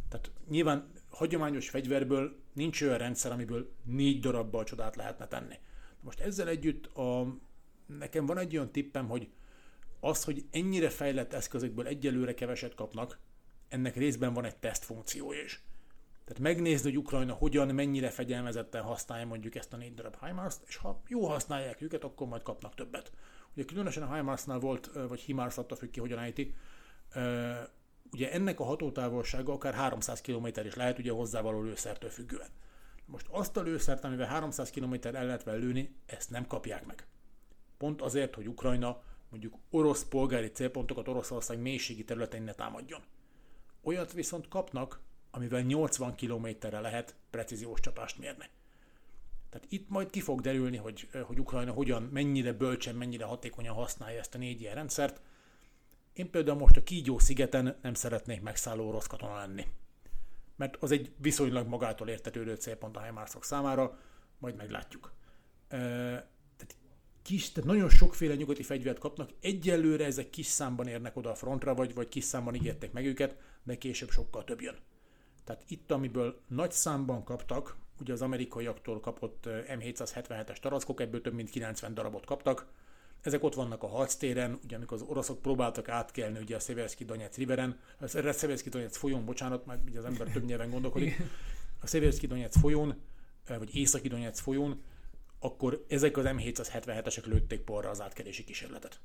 Tehát nyilván hagyományos fegyverből nincs olyan rendszer, amiből négy darabbal csodát lehetne tenni. Most ezzel együtt a, nekem van egy olyan tippem, hogy az, hogy ennyire fejlett eszközökből egyelőre keveset kapnak, ennek részben van egy tesztfunkció is. Tehát megnézni, hogy Ukrajna hogyan, mennyire fegyelmezetten használja mondjuk ezt a négy darab HIMARS-t, és ha jó használják őket, akkor majd kapnak többet. Ugye különösen a HIMARS-nál volt, vagy HIMARS, attól függ ki, hogyan ejti, ugye ennek a hatótávolsága akár háromszáz kilométer is lehet, ugye hozzávaló lőszertől függően. Most azt a lőszert, amivel háromszáz kilométer el lehet lőni, ezt nem kapják meg. Pont azért, hogy Ukrajna mondjuk orosz polgári célpontokat Oroszország mélységi területén ne támadjon. Olyat viszont kapnak, amivel nyolcvan kilométerre lehet precíziós csapást mérni. Tehát itt majd ki fog derülni, hogy, hogy Ukrajna hogyan, mennyire bölcsen, mennyire hatékonyan használja ezt a négy ilyen rendszert. Én például most a Kígyó-szigeten nem szeretnék megszálló orosz katona lenni. Mert az egy viszonylag magától értetődő célpont a HIMARS-ok számára, majd meglátjuk. E, tehát kis, tehát nagyon sokféle nyugati fegyvert kapnak, egyelőre ezek kis számban érnek oda a frontra, vagy, vagy kis számban ígértek meg őket, de később sokkal több jön. Tehát itt, amiből nagy számban kaptak, ugye az amerikaiaktól kapott em hétszázhetvenhetes tarackok, ebből több mint kilencven darabot kaptak. Ezek ott vannak a harctéren, ugye amikor az oroszok próbáltak átkelni ugye a Szeverszki-Donec riveren, a Szeverszki-Donec folyón, bocsánat, már ugye az ember több nyelven gondolkodik, a Szeverszki-Donec folyón, vagy Északi-Donec folyón, akkor ezek az em hétszázhetvenhetesek lőtték porra az átkelési kísérletet.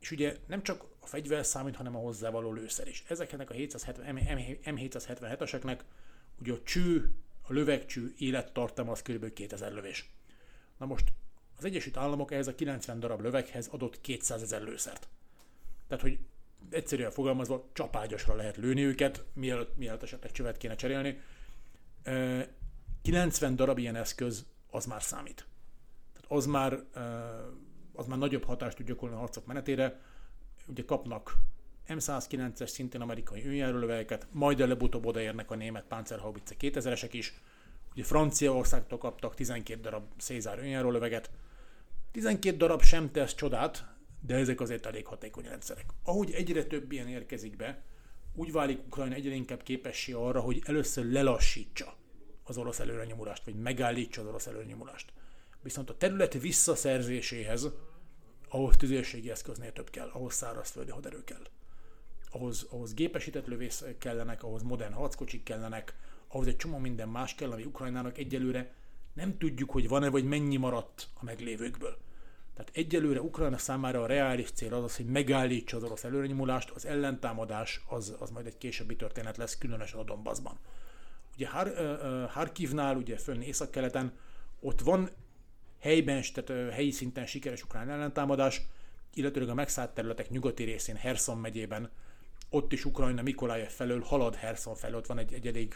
És ugye nem csak a fegyver számít, hanem a hozzávaló lőszer is. Ezeknek a em hétszázhetvenheteseknek ugye a cső, a lövegcső élettartama az kb. kétezer lövés. Na most az Egyesült Államok ehhez a kilencven darab löveghez adott kétszázezer lőszert. Tehát, hogy egyszerűen fogalmazva csapágyasra lehet lőni őket, mielőtt, mielőtt esetleg csövet kéne cserélni. kilencven darab ilyen eszköz az már számít. Tehát az már, az már nagyobb hatást tud gyakorolni a harcok menetére. Ugye kapnak em százkilences szintén amerikai önjárólövegeket, majd előbb-utóbb odaérnek a német Panzerhaubitze kétezresek is. Ugye Franciaországtól kaptak tizenkét darab Cézár önjárólöveget. tizenkét darab sem tesz csodát, de ezek azért elég hatékony rendszerek. Ahogy egyre több ilyen érkezik be, úgy válik Ukrajna egyre inkább képessé arra, hogy először lelassítsa az orosz előrenyomulást, vagy megállítsa az orosz előrenyomulást. Viszont a terület visszaszerzéséhez ahhoz tüzérségi eszköznél több kell, ahhoz szárazföldi haderő kell. Ahhoz, ahhoz gépesített lövész kellenek, ahhoz modern harckocsik kellenek, ahhoz egy csomó minden más kell, ami Ukrajnának egyelőre nem tudjuk, hogy van-e, vagy mennyi maradt a meglévőkből. Tehát egyelőre Ukrajna számára a reális cél az az, hogy megállítsa az orosz előrenyomulást, az ellentámadás az, az majd egy későbbi történet lesz, különösen a Donbaszban. Ugye Kharkivnál, ugye fönn északkeleten, ott van helyben, tehát helyi szinten sikeres ukrán ellentámadás, illetőleg a megszállt területek nyugati részén, Kherson megyében, ott is Ukrajna Mikolajiv felől halad Kherson felől, ott van egy, egy elég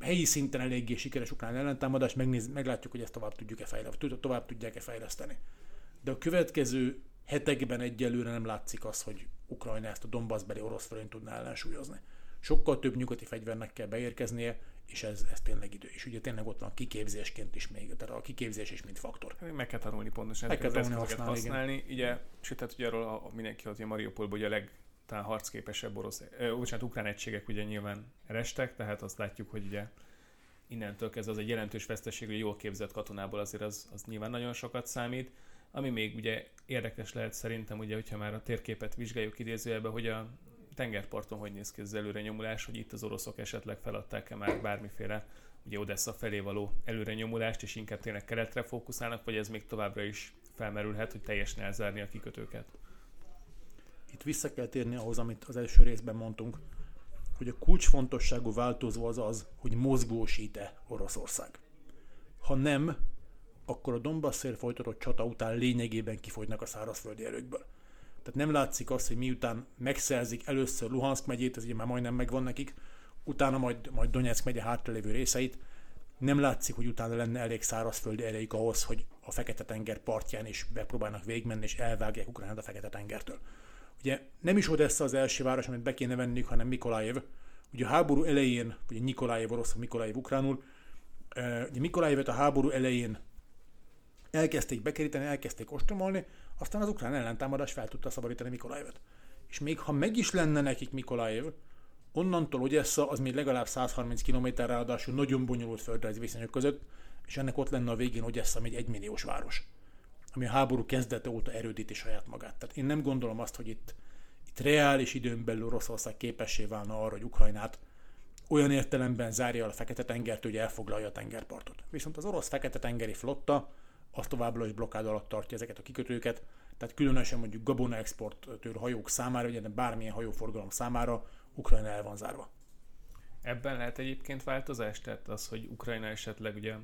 helyi szinten eléggé sikeres ukrán ellentámadás, megnéz, meglátjuk, hogy ezt tovább, tudjuk-e fejleszteni, tovább tudják-e fejleszteni. De a következő hetekben egyelőre nem látszik az, hogy Ukrajna ezt a Donbassbeli orosz felől tudná ellensúlyozni. Sokkal több nyugati fegyvernek kell beérkeznie, és ez, ez tényleg idő. És ugye tényleg ott van kiképzésként is még, tehát a kiképzés is mint faktor. Meg kell tanulni pontosan ezeket az eszközöket használni. Ugye, sőt, tehát ugye arról a, mindenki ott, hogy a Mariupolban ugye a leg, talán harcképesebb orosz, ö, bocsánat, ukrán egységek ugye nyilván restek, tehát azt látjuk, hogy ugye innentől kezdve az egy jelentős veszteség, hogy jól képzett katonából azért az, az nyilván nagyon sokat számít. Ami még ugye érdekes lehet szerintem, ugye, hogyha már a térképet vizsgáljuk idézőjelben, hogy a tengerparton hogy néz ki az előrenyomulás, hogy itt az oroszok esetleg feladták-e már bármiféle ugye Odessa felé való előrenyomulást, és inkább tényleg keletre fókuszálnak, vagy ez még továbbra is felmerülhet, hogy teljesen elzárni a kikötőket? Itt vissza kell térni ahhoz, amit az első részben mondtunk, hogy a kulcsfontosságú változó az az, hogy mozgósít-e Oroszország. Ha nem, akkor a Donbasszért folytatott csata után lényegében kifogynak a szárazföldi erőkből. Tehát nem látszik az, hogy miután megszerzik először Luhansk megyét, ez ugye már majdnem megvan nekik, utána majd, majd Donetszk megye hátralévő részeit, nem látszik, hogy utána lenne elég szárazföldi erejük ahhoz, hogy a Fekete-tenger partján is bepróbálnak végigmenni és elvágják Ukrajnát a Fekete-tengertől. Ugye nem is Odessa az első város, amit be kéne venniük, hanem Mikolajiv. Ugye a háború elején, ugye Mikolajiv orosz, Mikolajiv ukránul, ugye Mikolajivet a háború elején elkezdték bekeríteni, elkezdték ostromolni, aztán az ukrán ellentámadás fel tudta szabadítani Mikolajivet. És még ha meg is lenne nekik Mikolajiv, onnantól Odessa az még legalább száz harminc kilométer, ráadásul nagyon bonyolult földrajzi viszonyok között, és ennek ott lenne a végén Odessa, még egy milliós város, ami a háború kezdete óta erődíti saját magát. Tehát én nem gondolom azt, hogy itt, itt reális időn belül Oroszország képessé válna arra, hogy Ukrajnát olyan értelemben zárja a Fekete-tengert, hogy elfoglalja a tengerpartot. Viszont az orosz Fekete-tengeri flotta az továbbra is blokkád alatt tartja ezeket a kikötőket, tehát különösen mondjuk gabonaexportőr hajók számára, vagy bármilyen hajóforgalom számára Ukrajna el van zárva. Ebben lehet egyébként változás? Tehát az, hogy Ukrajna esetleg ugye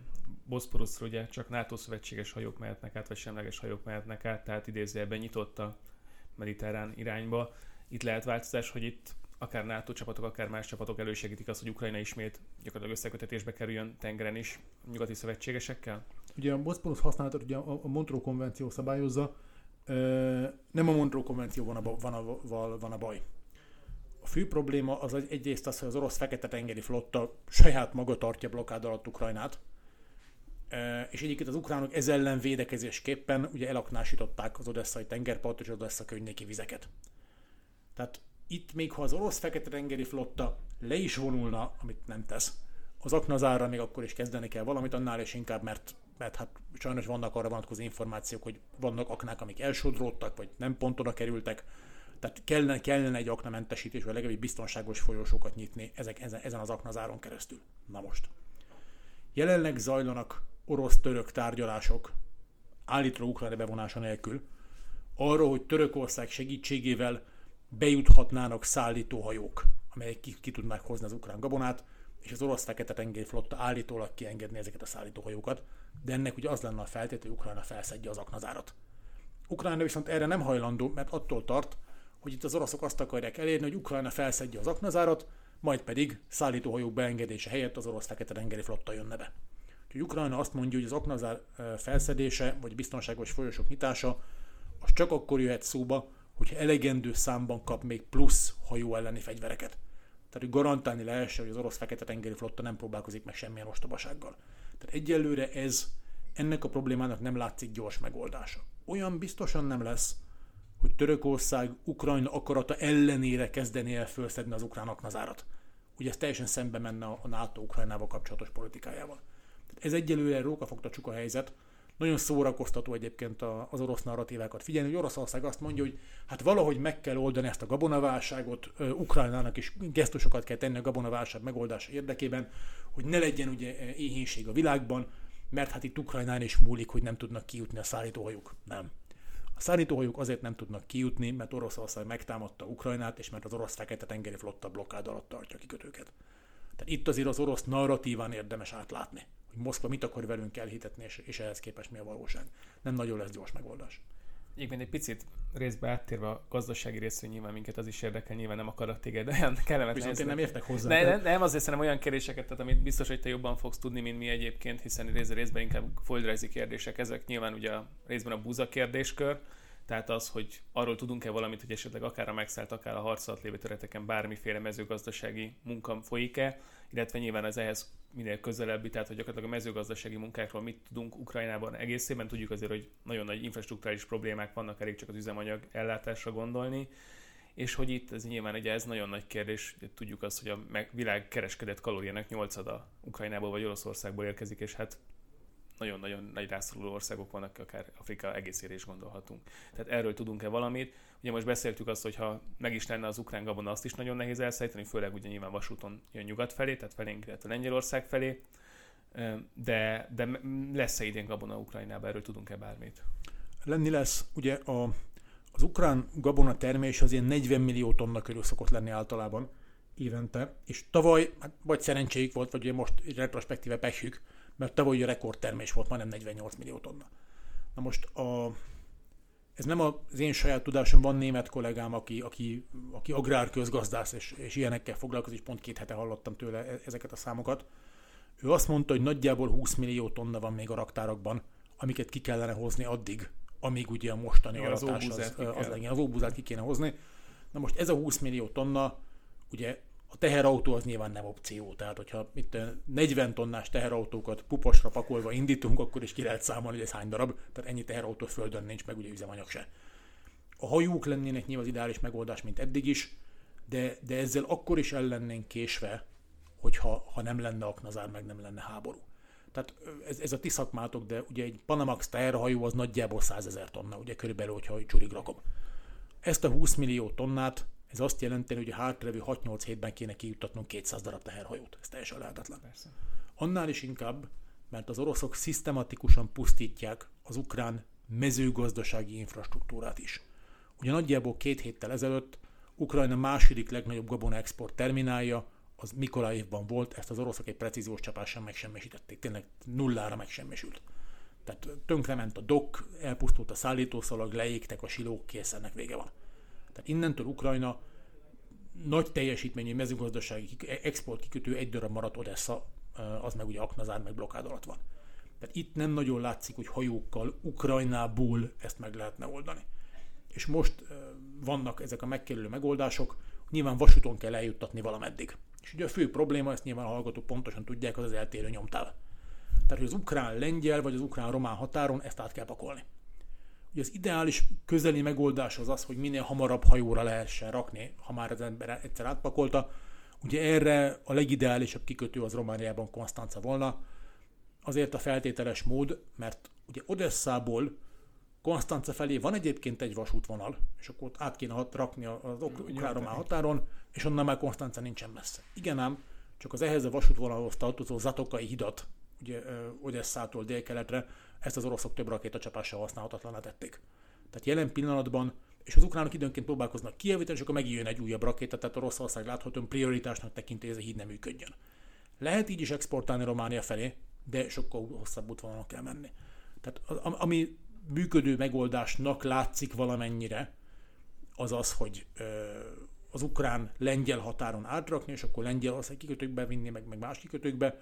Boszporuszról ugye csak NATO szövetséges hajók mehetnek át, vagy semleges hajók mehetnek át, tehát idézőjelben nyitott a mediterrán irányba. Itt lehet változás, hogy itt akár NATO csapatok, akár más csapatok elősegítik azt, hogy Ukrajna ismét gyakorlatilag összekötetésbe kerüljön tengeren is nyugati szövetségesekkel? Ugye a Boszporusz használatot ugye a Montró konvenció szabályozza, nem a Montró konvenció van a, van a, van a baj. A fő probléma az egyrészt az, hogy az orosz Fekete-tengeri flotta saját maga tartja blokkád alatt Ukrajnát, És egyébként az ukránok ez ellen védekezésképpen ugye elaknásították az odesszai tengerpartot és az Odessa környéki vizeket. Tehát itt még ha az orosz fekete-tengeri flotta le is vonulna, amit nem tesz, az aknazára még akkor is kezdeni kell valamit, annál is inkább, mert, mert hát sajnos vannak arra vonatkozó információk, hogy vannak aknák, amik elsodródtak, vagy nem pont oda kerültek. Tehát kellene, kellene egy aknamentesítés, vagy legalább biztonságos folyosókat nyitni ezek, ezen, ezen az aknazáron keresztül. Na most. Jelenleg zajlanak orosz-török tárgyalások, állítólag Ukrajna bevonása nélkül, arról, hogy Törökország segítségével bejuthatnának szállítóhajók, amelyek ki, ki tudnák hozni az ukrán gabonát, és az orosz fekete-tengeri flotta állítólag kiengedni ezeket a szállítóhajókat, de ennek ugye az lenne a feltétele, hogy Ukrajna felszedje az aknazárat. Ukrajna viszont erre nem hajlandó, mert attól tart, hogy itt az oroszok azt akarják elérni, hogy Ukrajna felszedje az aknazárat, majd pedig szállítóhajók beengedése helyett az orosz fekete-tengeri flotta jönne be. Úgyhogy Ukrajna azt mondja, hogy az aknazár felszedése, vagy biztonságos folyosók nyitása, az csak akkor jöhet szóba, hogyha elegendő számban kap még plusz hajó elleni fegyvereket. Tehát, hogy garantálni lehessen, hogy az orosz fekete-tengeri flotta nem próbálkozik meg semmilyen ostobasággal. Tehát egyelőre ez, ennek a problémának nem látszik gyors megoldása. Olyan biztosan nem lesz, hogy Törökország Ukrajna akarata ellenére kezdené el felszedni az ukrán aknazárat. Ugye ez teljesen szembe menne a NATO Ukrajnával kapcsolatos politikájával. Tehát ez egyelőre rókafogta csuka helyzet. Nagyon szórakoztató egyébként az orosz narratívákat figyelni, hogy Oroszország azt mondja, hogy hát valahogy meg kell oldani ezt a gabonaválságot, Ukrajnának is gesztusokat kell tenni a gabonaválság megoldása érdekében, hogy ne legyen ugye éhínség a világban, mert hát itt Ukrajnán is múlik, hogy nem tudnak kijutni a szállítóhajók. Nem. A szállítóhajók azért nem tudnak kijutni, mert Oroszország megtámadta Ukrajnát, és mert az orosz fekete-tengeri flotta blokkád alatt tartja a kikötőket. Tehát itt azért az orosz narratíván érdemes átlátni, hogy Moszkva mit akar velünk elhitetni, és ehhez képest mi a valóság. Nem nagyon lesz gyors megoldás. Egyébként egy picit részbe áttérve a gazdasági részről, nyilván minket az is érdekel, nyilván nem akarok téged olyan kellemetlen. Viszont én nem értek hozzá. Ne, nem, nem, azért szerintem olyan kérdéseket, tehát amit biztos, hogy te jobban fogsz tudni, mint mi egyébként, hiszen rész részben inkább földrajzi kérdések ezek. Nyilván ugye a részben a buza kérdéskör, tehát az, hogy arról tudunk-e valamit, hogy esetleg akár a megszállt, akár a harc alatt lévő területeken bármiféle mezőgazdasági munka folyik-e, illetve nyilván az ehhez minél közelebbi, tehát hogy gyakorlatilag a mezőgazdasági munkákról mit tudunk Ukrajnában egészében, tudjuk azért, hogy nagyon nagy infrastrukturális problémák vannak, elég csak az üzemanyag ellátásra gondolni, és hogy itt ez nyilván ugye ez nagyon nagy kérdés, tudjuk azt, hogy a világ kereskedett kalóriának nyolcada Ukrajnából vagy Oroszországból érkezik, és hát nagyon-nagyon nagy rászoruló országok vannak, akár Afrika egészére is gondolhatunk. Tehát erről tudunk-e valamit? Ugye most beszéltük azt, hogy ha meg is lenne az ukrán gabona, azt is nagyon nehéz elszállítani, főleg ugye nyilván vasúton jön nyugat felé, tehát felénk, illetve Lengyelország felé, de, de lesz-e idén gabona Ukrajnában, erről tudunk-e bármit? Lenni lesz, ugye a, az ukrán gabona termés az ilyen negyven millió tonna körül szokott lenni általában évente, és tavaly hát vagy szerencséjük volt, vagy ugye most retrospektíve pehjük, mert tavalyi rekordtermés volt, majdnem negyvennyolc millió tonna. Na most a, ez nem az én saját tudásom, van német kollégám, aki, aki, aki agrárközgazdász, és, és ilyenekkel foglalkozik, pont két hete hallottam tőle ezeket a számokat. Ő azt mondta, hogy nagyjából húsz millió tonna van még a raktárakban, amiket ki kellene hozni addig, amíg ugye a mostani aratás az, az legyen, az óbúzát ki kéne hozni. Na most ez a húsz millió tonna, ugye, a teherautó az nyilván nem opció, tehát hogyha itt negyven tonnás teherautókat puposra pakolva indítunk, akkor is ki lehet számolni, hogy ez hány darab, tehát ennyi teherautó földön nincs, meg ugye üzemanyag se. A hajók lennének nyilván az ideális megoldás, mint eddig is, de, de ezzel akkor is el lennénk késve, hogyha ha nem lenne aknazár, meg nem lenne háború. Tehát ez, ez a ti szakmátok, de ugye egy Panamax teherhajó az nagyjából százezer tonna, ugye körülbelül, hogyha csurig rakom. Ezt a húsz millió tonnát, ez azt jelenti, hogy a hátrevő hat-nyolc hétben kéne kijuttatnunk kétszáz darab teherhajót. Ez teljesen lehetetlen. Persze. Annál is inkább, mert az oroszok szisztematikusan pusztítják az ukrán mezőgazdasági infrastruktúrát is. Ugye nagyjából két héttel ezelőtt Ukrajna második legnagyobb gabonaexport terminálja, az Mikolajivban volt, ezt az oroszok egy precíziós csapással megsemmisítették, tényleg nullára megsemmisült. Tehát tönkrement a dokk, elpusztult a szállítószalag, leégtek a silók, kész, ennek vége van. Tehát innentől Ukrajna nagy teljesítményű mezőgazdasági exportkikötő, egy darab maradt Odessa, az meg ugye aknazár, meg blokkád alatt van. Tehát itt nem nagyon látszik, hogy hajókkal Ukrajnából ezt meg lehetne oldani. És most vannak ezek a megkerülő megoldások, nyilván vasúton kell eljuttatni valameddig. És ugye a fő probléma, ezt nyilván a hallgatók pontosan tudják, az az eltérő nyomtáv. Tehát, hogy az ukrán-lengyel vagy az ukrán-román határon ezt át kell pakolni. Ugye az ideális közeli megoldás az az, hogy minél hamarabb hajóra lehessen rakni, ha már az ember egyszer átpakolta. Ugye erre a legideálisabb kikötő az Romániában Konstanca volna. Azért a feltételes mód, mert ugye Odesszából Konstanca felé van egyébként egy vasútvonal, és akkor át kéne rakni az ukrán-román határon, és onnan már Konstanca nincsen messze. Igen ám, csak az ehhez a vasútvonalhoz tartozó Zatokai hidat, ugye Odesszától délkeletre, ezt az oroszok több rakétacsapással használhatatlaná tették. Tehát jelen pillanatban, és az ukránok időnként próbálkoznak kijavítani, és akkor megijön egy újabb rakéta, tehát Oroszország láthatóan prioritásnak tekinti, ez a híd nem működjön. Lehet így is exportálni Románia felé, de sokkal hosszabb útvonalon kell menni. Tehát ami működő megoldásnak látszik valamennyire, az az, hogy az ukrán-lengyel határon átrakni, és akkor Lengyelország kikötőkbe vinni, meg, meg más kikötőkbe,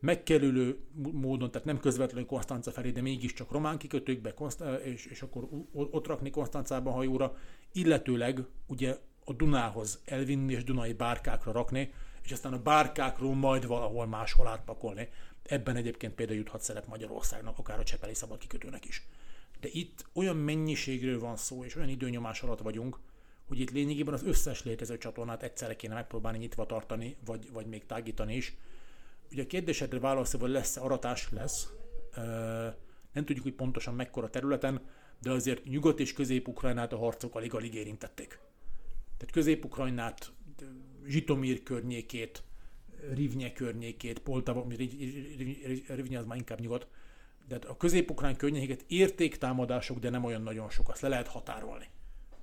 megkerülő módon, tehát nem közvetlenül Konstanca felé, de mégiscsak román kikötőkbe, és, és akkor ott rakni Konstancában hajóra, illetőleg ugye a Dunához elvinni és dunai bárkákra rakni, és aztán a bárkákról majd valahol máshol átpakolni. Ebben egyébként például juthat szerep Magyarországnak, akár a Csepeli szabad kikötőnek is. De itt olyan mennyiségről van szó, és olyan időnyomás alatt vagyunk, hogy itt lényegében az összes létező csatornát egyszerre kéne megpróbálni nyitva tartani, vagy, vagy még tágítani is. Ugye a kérdésedre válaszol, hogy lesz aratás? Lesz. Nem tudjuk, hogy pontosan mekkora területen, de azért Nyugat és Közép-Ukrajnát a harcok alig-alig érintették. Tehát Közép-Ukrajnát, Zsitomir környékét, Rivnye környékét, Poltava, Rivnye az már inkább nyugat, de a Közép-Ukrajn környéket értéktámadások, de nem olyan nagyon sok, azt le lehet határolni.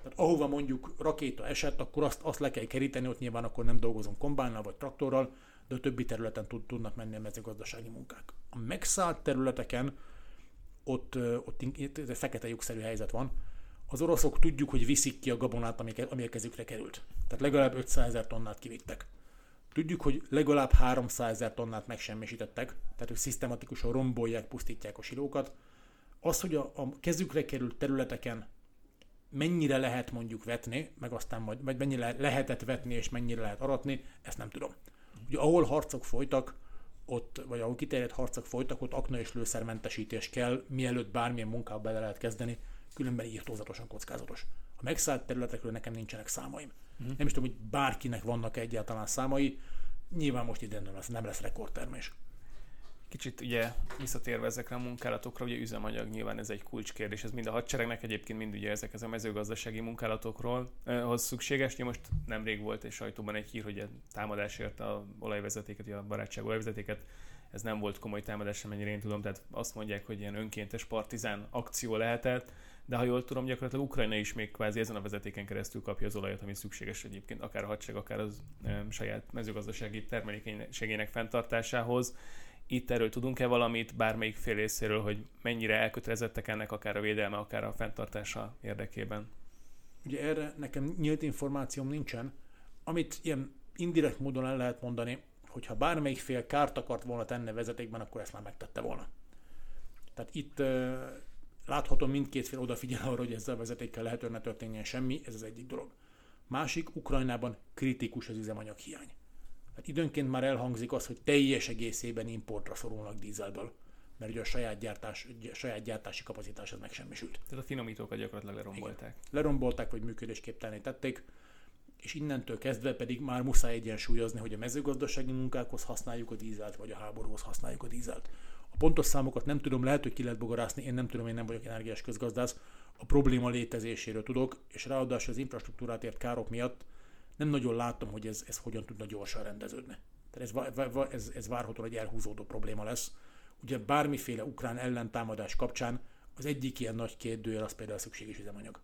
Tehát ahova mondjuk rakéta esett, akkor azt, azt le kell keríteni, ott nyilván akkor nem dolgozom kombánnal vagy traktorral, de a többi területen tud, tudnak menni a mezőgazdasági munkák. A megszállt területeken ott, ott, ott ez egy fekete lyukszerű helyzet van. Az oroszok tudjuk, hogy viszik ki a gabonát, ami a kezükre került. Tehát legalább ötszázezer tonnát kivittek. Tudjuk, hogy legalább háromszázezer tonnát megsemmisítettek, tehát ők szisztematikusan rombolják, pusztítják a silókat. Az, hogy a, a kezükre került területeken mennyire lehet mondjuk vetni, meg aztán majd, vagy mennyire lehetett vetni és mennyire lehet aratni, ezt nem tudom. Ugye ahol harcok folytak, ott, vagy ahol kiterjedt harcok folytak, ott akna és lőszermentesítés kell, mielőtt bármilyen munkába bele lehet kezdeni, különben írtózatosan kockázatos. A megszállt területekről nekem nincsenek számaim. Mm. Nem is tudom, hogy bárkinek vannak egyáltalán számai, nyilván most ide nem lesz, nem lesz rekordtermés. Kicsit ugye visszatérve ezekre a munkálatokra, ugye üzemanyag nyilván ez egy kulcskérdés, ez mind a hadseregnek egyébként mind ugye ezek ez a mezőgazdasági munkálatokról eh, az szükséges. Most nemrég volt egy sajtóban egy hír, hogy támadásért a olajvezetéket, a barátság olajvezetéket, ez nem volt komoly támadás, amennyire én tudom, tehát azt mondják, hogy ilyen önkéntes partizán akció lehetett, de ha jól tudom, gyakorlatilag Ukrajna is még kvázi ezen a vezetéken keresztül kapja az olajat, ami szükséges egyébként akár a hadsereg, akár az eh, saját mezőgazdasági termelékenységének fenntartásához. Itt erről tudunk-e valamit bármelyik fél részéről, hogy mennyire elkötelezettek ennek akár a védelme, akár a fenntartása érdekében? Ugye erre nekem nyílt információm nincsen. Amit ilyen indirekt módon el lehet mondani, hogyha bármelyik fél kárt akart volna tenni vezetékben, akkor ezt már megtette volna. Tehát itt uh, láthatom mindkét fél odafigyel arra, hogy ezzel a vezetékkel lehetően ne történjen semmi, ez az egyik dolog. Másik, Ukrajnában kritikus az üzemanyag hiány. Hát időnként már elhangzik az, hogy teljes egészében importra szorulnak dízelből, mert ugye a saját, gyártás, ugye a saját gyártási kapacitás az megsemmisült. Tehát a finomítókat gyakorlatilag lerombolták. Igen. Lerombolták, vagy működésképtelenné tették, és innentől kezdve pedig már muszáj egyensúlyozni, hogy a mezőgazdasági munkákhoz használjuk a dízelt, vagy a háborúhoz használjuk a dízelt. A pontos számokat nem tudom, lehet, hogy ki lehet bogarászni, én nem tudom, én nem vagyok energiás közgazdász, a probléma létezéséről tudok, és ráadásul az infrastruktúrát ért károk miatt nem nagyon látom, hogy ez, ez hogyan tudna gyorsan rendeződni. Tehát ez, ez, ez várhatóan egy elhúzódó probléma lesz. Ugye bármiféle ukrán ellentámadás kapcsán az egyik ilyen nagy kérdőjel az például a szükséges üzemanyag.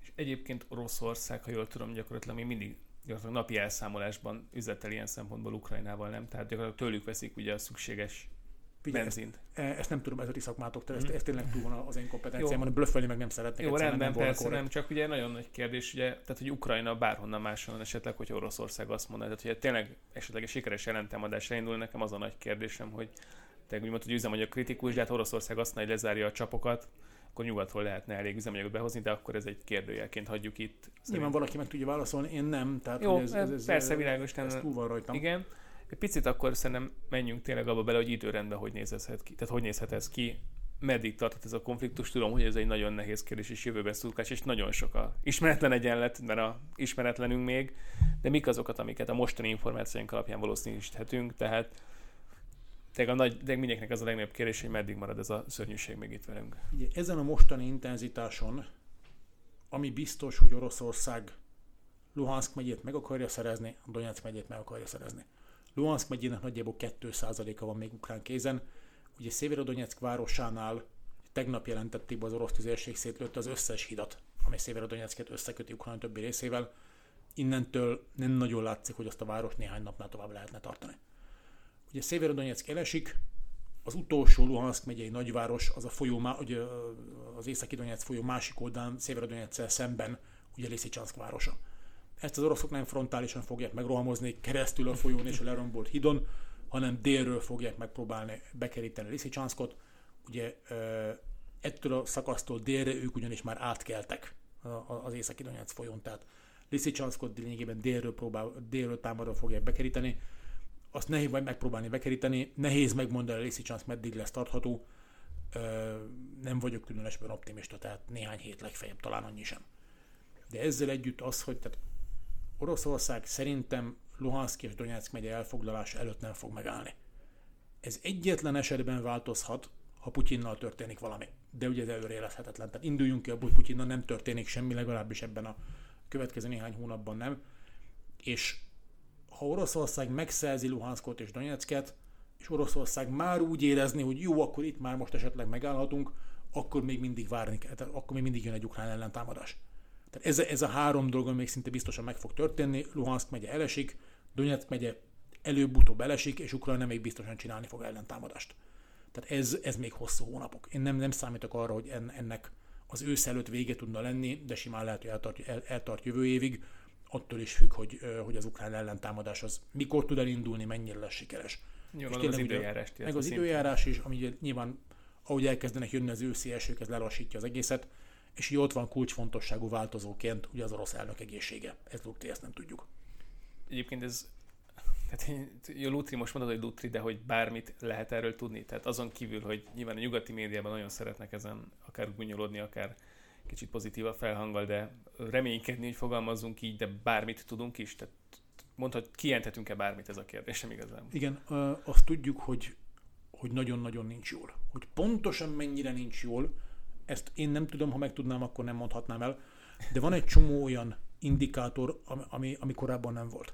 És egyébként Oroszország, ha jól tudom, gyakorlatilag még mindig gyakorlatilag napi elszámolásban üzletel ilyen szempontból Ukrajnával, nem? Tehát gyakorlatilag tőlük veszik ugye a szükséges Figyelj, benzint. Ezt, ezt nem tudom, ez a ti szakmátoktól, ezt, ezt tényleg túl van az én kompetenciámon, blöffelni meg nem szeretnék. Jó, rendben, nem persze, nem, csak ugye nagyon nagy kérdés, ugye, tehát hogy Ukrajna bárhonnan máshonnan esetleg, hogyha Oroszország azt mondja, tehát hogy tényleg esetleg egy sikeres ellentámadásra indul, nekem az a nagy kérdésem, hogy te úgymond, hogy üzemanyag kritikus, de hát Oroszország azt mondja, hogy lezárja a csapokat, akkor nyugatról lehetne elég üzemanyagot behozni, de akkor ez egy kérdőjelként hagyjuk itt. Nyilván valaki meg tudja válaszolni, én nem. Tehát, jó, ez, ez, ez, persze, világos, ez túl van rajtam. Igen. Egy picit akkor szerintem menjünk tényleg abba bele, hogy időrendben hogy nézhet ki. Tehát hogy nézhet ez ki, meddig tartott ez a konfliktus. Tudom, hogy ez egy nagyon nehéz kérdés, és jövőben szurkás, és nagyon sok a ismeretlen egyenlet, mert a ismeretlenünk még, de mik azokat, amiket a mostani információink alapján valószínűsíthetünk, tehát de, a nagy, de mindenkinek az a legnagyobb kérdés, hogy meddig marad ez a szörnyűség még itt velünk. Ezen a mostani intenzitáson, ami biztos, hogy Oroszország Luhansk megyét meg akarja szerezni, Donetszk megyét meg akarja szerezni. Luhansk megyének nagyjából két százaléka van még ukrán kézen. Ugye Szeverodonyesck városánál tegnap jelentették be, az orosz tüzérség szétlőtte az összes hidat, ami Szeverodonyecket összeköti Ukrán többi részével. Innentől nem nagyon látszik, hogy azt a város néhány napnál tovább lehetne tartani. Ugye Szeverodonyeck elesik, az utolsó Luhansk megyei nagyváros, az a folyó, ugye az Északi-Donec folyó másik oldalán, Szeverodonyeccel szemben, ugye Lisičanszk városa. Ezt az oroszok nem frontálisan fogják megrohamozni keresztül a folyón és a lerombolt hidon, hanem délről fogják megpróbálni bekeríteni Lisičanszkot. Ugye ettől a szakasztól délre ők ugyanis már átkeltek az Északi-Donec folyón, tehát Lisičanszkot lényegében délről, próbál, délről támadra fogják bekeríteni. Azt nehéz majd megpróbálni bekeríteni, nehéz megmondani a Lisičanszk meddig lesz tartható. Nem vagyok különösben optimista, tehát néhány hét legfeljebb, talán annyi sem. De ezzel együtt az, hogy tehát Oroszország szerintem Luhanszk és Donetszk megye elfoglalása előtt nem fog megállni. Ez egyetlen esetben változhat, ha Putyinnal történik valami. De ugye ez előrejelezhetetlen. Tehát induljunk ki abból, hogy Putyinnal nem történik semmi, legalábbis ebben a következő néhány hónapban nem. És ha Oroszország megszerzi Luhanszkot és Donetszket, és Oroszország már úgy érezni, hogy jó, akkor itt már most esetleg megállhatunk, akkor még mindig várni kell, tehát akkor még mindig jön egy ukrán ellentámadás. Tehát ez, ez a három dolog még szinte biztosan meg fog történni, Luhanszk megye elesik, Donetszk megye előbb-utóbb elesik, és Ukrajna még biztosan csinálni fog ellentámadást. Tehát ez, ez még hosszú hónapok. Én nem, nem számítok arra, hogy en, ennek az ősz előtt vége tudna lenni, de simán lehet, hogy eltart, el, eltart jövő évig. Attól is függ, hogy, hogy az ukrán ellentámadás az mikor tud elindulni, mennyire lesz sikeres. Jó, és tényleg az időjárás. Meg az szinten. Időjárás is, ami nyilván, ahogy elkezdenek jönni az őszi esők, ez lelassítja az egészet, és így ott van kulcsfontosságú változóként ugye az orosz elnök egészsége. Ez Lutri, ezt nem tudjuk. Egyébként ez, tehát jó Lutri, most mondod, hogy Lutri, de hogy bármit lehet erről tudni. Tehát azon kívül, hogy nyilván a nyugati médiában nagyon szeretnek ezen akár gúnyolódni, akár kicsit pozitíva felhanggal, de reménykedni, hogy fogalmazzunk így, de bármit tudunk is. Tehát mondhat, kijelenthetünk-e bármit, ez a kérdésem igazából. Igen, azt tudjuk, hogy, hogy nagyon-nagyon nincs jól. Hogy pontosan mennyire nincs jól, ezt én nem tudom, ha meg tudnám, akkor nem mondhatnám el, de van egy csomó olyan indikátor, ami, ami korábban nem volt.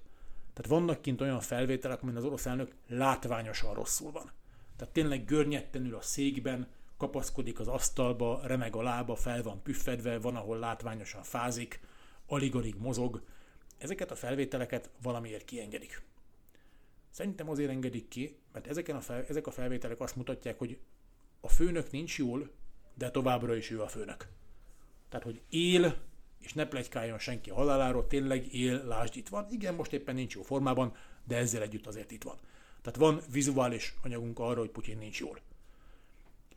Tehát vannak kint olyan felvételek, amin az orosz elnök látványosan rosszul van. Tehát tényleg görnyetten ül a székben, kapaszkodik az asztalba, remeg a lába, fel van püffedve, van, ahol látványosan fázik, alig-alig mozog. Ezeket a felvételeket valamiért kiengedik. Szerintem azért engedik ki, mert ezeken a fel, ezek a felvételek azt mutatják, hogy a főnök nincs jól, de továbbra is ő a főnök. Tehát, hogy él, és ne pletykáljon senki a haláláról, tényleg él, lásd, itt van. Igen, most éppen nincs jó formában, de ezzel együtt azért itt van. Tehát van vizuális anyagunk arra, hogy Putyin nincs jól.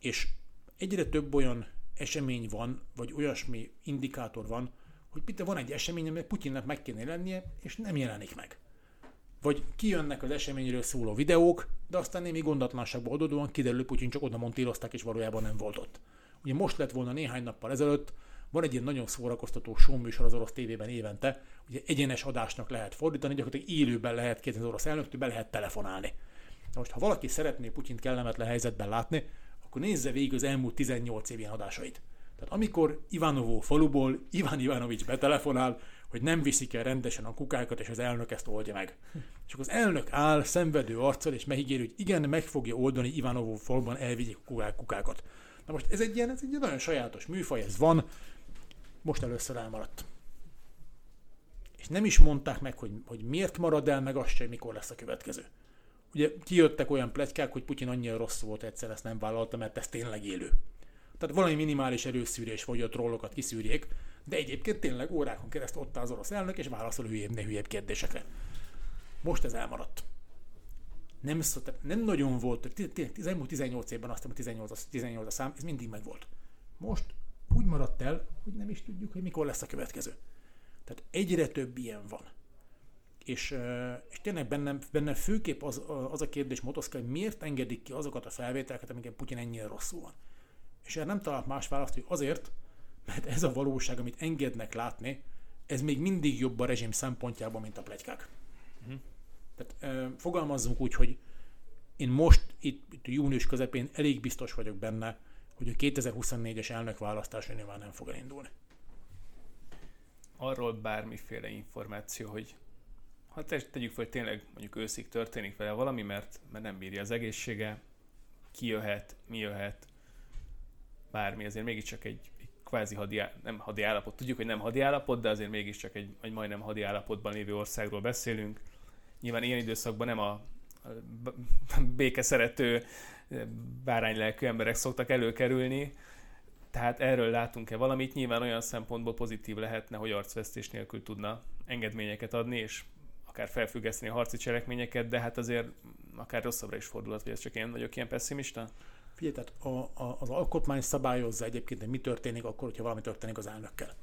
És egyre több olyan esemény van, vagy olyasmi indikátor van, hogy itt van egy esemény, amely Putyinnak meg kéne lennie, és nem jelenik meg. Vagy kijönnek az eseményről szóló videók, de aztán némi gondatlanságba adódóan kiderül, Putyin csak oda montírozták, és valójában nem volt ott. Ugye most lett volna néhány nappal ezelőtt, van egy ilyen nagyon szórakoztató showműsor az orosz tévében évente, ugye egyenes adásnak lehet fordítani, gyakorlatilag élőben lehet kérni az orosz elnöktől, be lehet telefonálni. Na most, ha valaki szeretné Putyint kellemetlen helyzetben látni, akkor nézze végig az elmúlt tizennyolc év ilyen adásait. Tehát amikor Ivanovó faluból Ivan Ivanovics betelefonál, hogy nem viszik el rendesen a kukákat, és az elnök ezt oldja meg. És akkor az elnök áll szenvedő arccal, és megígéri, hogy igen, meg fogja oldani Ivanovó faluban, elvigyik a kukákat. Na most ez egy ilyen, ez egy ilyen nagyon sajátos műfaj, ez van, most először elmaradt. És nem is mondták meg, hogy, hogy miért marad el, meg azt sem, mikor lesz a következő. Ugye kijöttek olyan pletykák, hogy Putyin annyira rossz volt, egyszer ezt nem vállalta, mert ez tényleg élő. Tehát valami minimális erőszűrés, vagy a trollokat kiszűrjék, de egyébként tényleg órákon keresztül ott áll az orosz elnök, és válaszol hülyébb-ne hülyébb kérdésekre. Most ez elmaradt. Nem, nem nagyon volt, tizennyolc évben azt hiszem, a tizennyolc a szám, ez mindig megvolt. Most úgy maradt el, hogy nem is tudjuk, hogy mikor lesz a következő. Tehát egyre több ilyen van. és, és tényleg bennem, bennem főképp az, az a kérdés motoszkál, hogy miért engedik ki azokat a felvételeket, amiket Putyin ennyire rosszul van. És erre nem talált más választ, hogy azért, mert ez a valóság, amit engednek látni, ez még mindig jobb a rezsim szempontjából, mint a pletykák. Uh-huh. Tehát eh, fogalmazzunk úgy, hogy én most itt, itt június közepén elég biztos vagyok benne, hogy a kétezer-huszonnégyes elnökválasztás nyilván nem fog elindulni. Arról bármiféle információ, hogy ha tegyük fel, tényleg mondjuk őszig történik vele valami, mert, mert nem bírja az egészsége, ki jöhet, mi jöhet, bármi, azért mégiscsak egy kvázi hadi, nem hadi állapot, tudjuk, hogy nem hadi állapot, de azért mégiscsak egy, egy majdnem hadi állapotban lévő országról beszélünk. Nyilván ilyen időszakban nem a békeszerető, báránylelkű emberek szoktak előkerülni, tehát erről látunk-e valamit? Nyilván olyan szempontból pozitív lehetne, hogy arcvesztés nélkül tudna engedményeket adni, és akár felfüggeszteni a harci cselekményeket, de hát azért akár rosszabbra is fordulhat, hogy ez csak én vagyok ilyen pessimista. Figyelj, tehát a, a, az alkotmány szabályozza egyébként, hogy mi történik akkor, hogyha valami történik az elnökkel.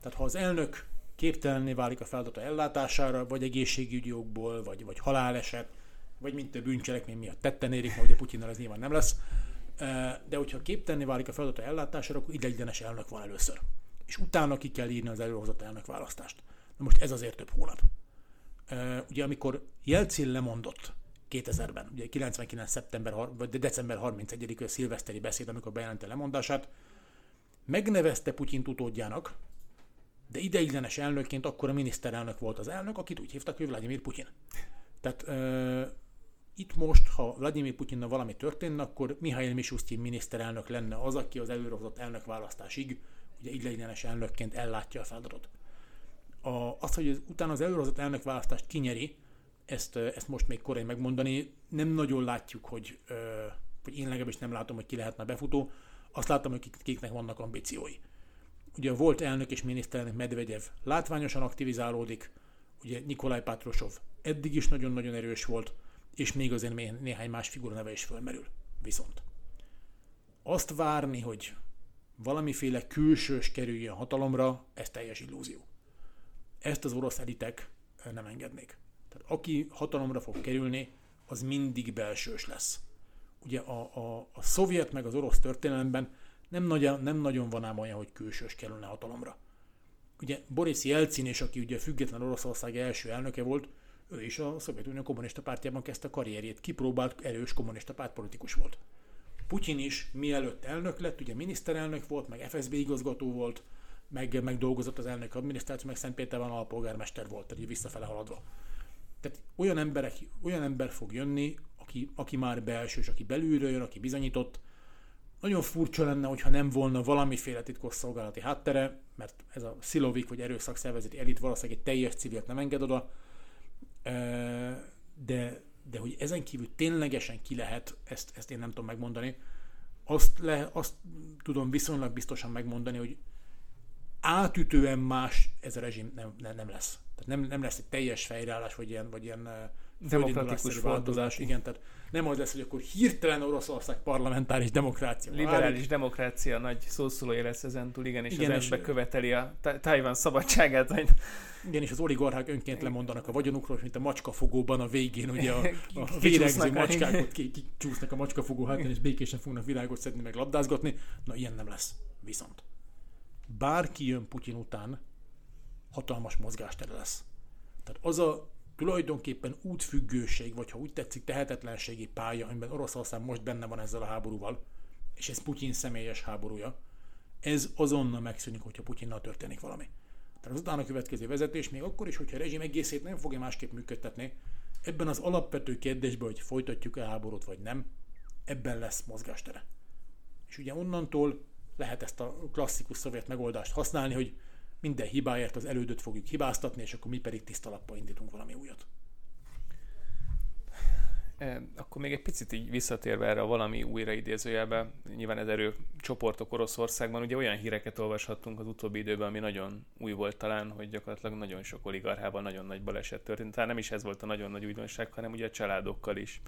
Tehát ha az elnök képtelenné válik a feladata ellátására, vagy egészségügyi okból, vagy, vagy haláleset, vagy mint több bűncselekmény miatt tetten érik, mert ugye Putyinnal ez nyilván nem lesz, de hogyha képtelenné válik a feladata ellátására, akkor ideiglenes elnök van először. És utána ki kell írni az előrehozott elnökválasztást. Na most ez azért több hónap. Ugye amikor Jelcin lemondott kétezerben, ugye kilencvenkilenc. szeptember, vagy december harmincegyedikén szilveszteri beszéd, amikor bejelentette lemondását, megnevezte Putyint utódjának, de ideiglenes elnökként akkor a miniszterelnök volt az elnök, akit úgy hívtak, hogy Vladimir Putyin. Tehát uh, itt most, ha Vladimir Putyinnal valami történne, akkor Mihail Mishustin miniszterelnök lenne az, aki az előrehozott elnökválasztásig, ugye ideiglenes elnökként ellátja a feladatot. A, az, hogy az, utána az előrehozott elnökválasztást kinyeri, ezt, ezt most még korai megmondani, nem nagyon látjuk, hogy, uh, hogy én legalábbis nem látom, hogy ki lehetne befutó, azt látom, hogy kiknek vannak ambíciói. Ugye a volt elnök és miniszterelnök Medvegyev látványosan aktivizálódik, ugye Nikolaj Patrushev eddig is nagyon-nagyon erős volt, és még azért néhány más figura neve is fölmerül. Viszont azt várni, hogy valamiféle külsős kerüljön hatalomra, ez teljes illúzió. Ezt az orosz elitek nem engednék. Tehát aki hatalomra fog kerülni, az mindig belsős lesz. Ugye a, a, a szovjet meg az orosz történelemben nem, nagy, nem nagyon van ám olyan, hogy külsős kerülne hatalomra. Ugye Boris Jelcin is, aki ugye független Oroszország első elnöke volt, ő is a Szovjetunió kommunista pártjában kezdte a karrierjét, kipróbált erős kommunista pártpolitikus volt. Putyin is mielőtt elnök lett, ugye miniszterelnök volt, meg ef es bé igazgató volt, meg, meg dolgozott az elnök adminisztráció, meg Szentpéterváron alpolgármester volt, tehát visszafele haladva. Tehát olyan, emberek, olyan ember fog jönni, aki, aki már belsős, aki belülről jön, aki bizonyított. Nagyon furcsa lenne, hogyha nem volna valamiféle titkosszolgálati háttere, mert ez a szilovik vagy erőszakszervezeti elit valószínűleg egy teljes civilt nem enged oda, de, de hogy ezen kívül ténylegesen ki lehet, ezt, ezt én nem tudom megmondani. Azt, le, azt tudom viszonylag biztosan megmondani, hogy átütően más ez a rezsim nem, nem, nem lesz. Tehát nem, nem lesz egy teljes fejreállás, vagy ilyen, vagy ilyen demokratikus változás. Igen, tehát nem az lesz, hogy akkor hirtelen Oroszország parlamentáris demokrácia. Liberális demokrácia nagy szószólója lesz ezentúl, igen, és igen, az ember követeli a Tajvan szabadságát. Igen, és az oligarchák önként lemondanak a vagyonukról, mint a macskafogóban a végén, ugye a, a vérengző macskákat kicsúsznak a macskafogó hátán, és békésen fognak virágot szedni, meg labdázgatni. Na, ilyen nem lesz. Viszont bárki jön Putyin után, hatalmas mozgástere lesz. Tehát az a tulajdonképpen útfüggőség, vagy ha úgy tetszik, tehetetlenségi pálya, amiben Oroszország most benne van ezzel a háborúval, és ez Putyin személyes háborúja, ez azonnal megszűnik, hogyha Putyinnal történik valami. Tehát az utána következő vezetés, még akkor is, hogyha a rezsim egészét nem fogja másképp működtetni, ebben az alapvető kérdésben, hogy folytatjuk-e háborút, vagy nem, ebben lesz mozgástere. És ugye onnantól lehet ezt a klasszikus szovjet megoldást használni, hogy minden hibáért az elődöt fogjuk hibáztatni, és akkor mi pedig tiszta lappal indítunk valami újat. Akkor még egy picit így visszatérve erre a valami újraidézőjelbe, nyilván ez erő csoportok Oroszországban, ugye olyan híreket olvashattunk az utóbbi időben, ami nagyon új volt talán, hogy gyakorlatilag nagyon sok oligarchával nagyon nagy baleset történt. Tehát nem is ez volt a nagyon nagy újdonság, hanem ugye a családokkal is,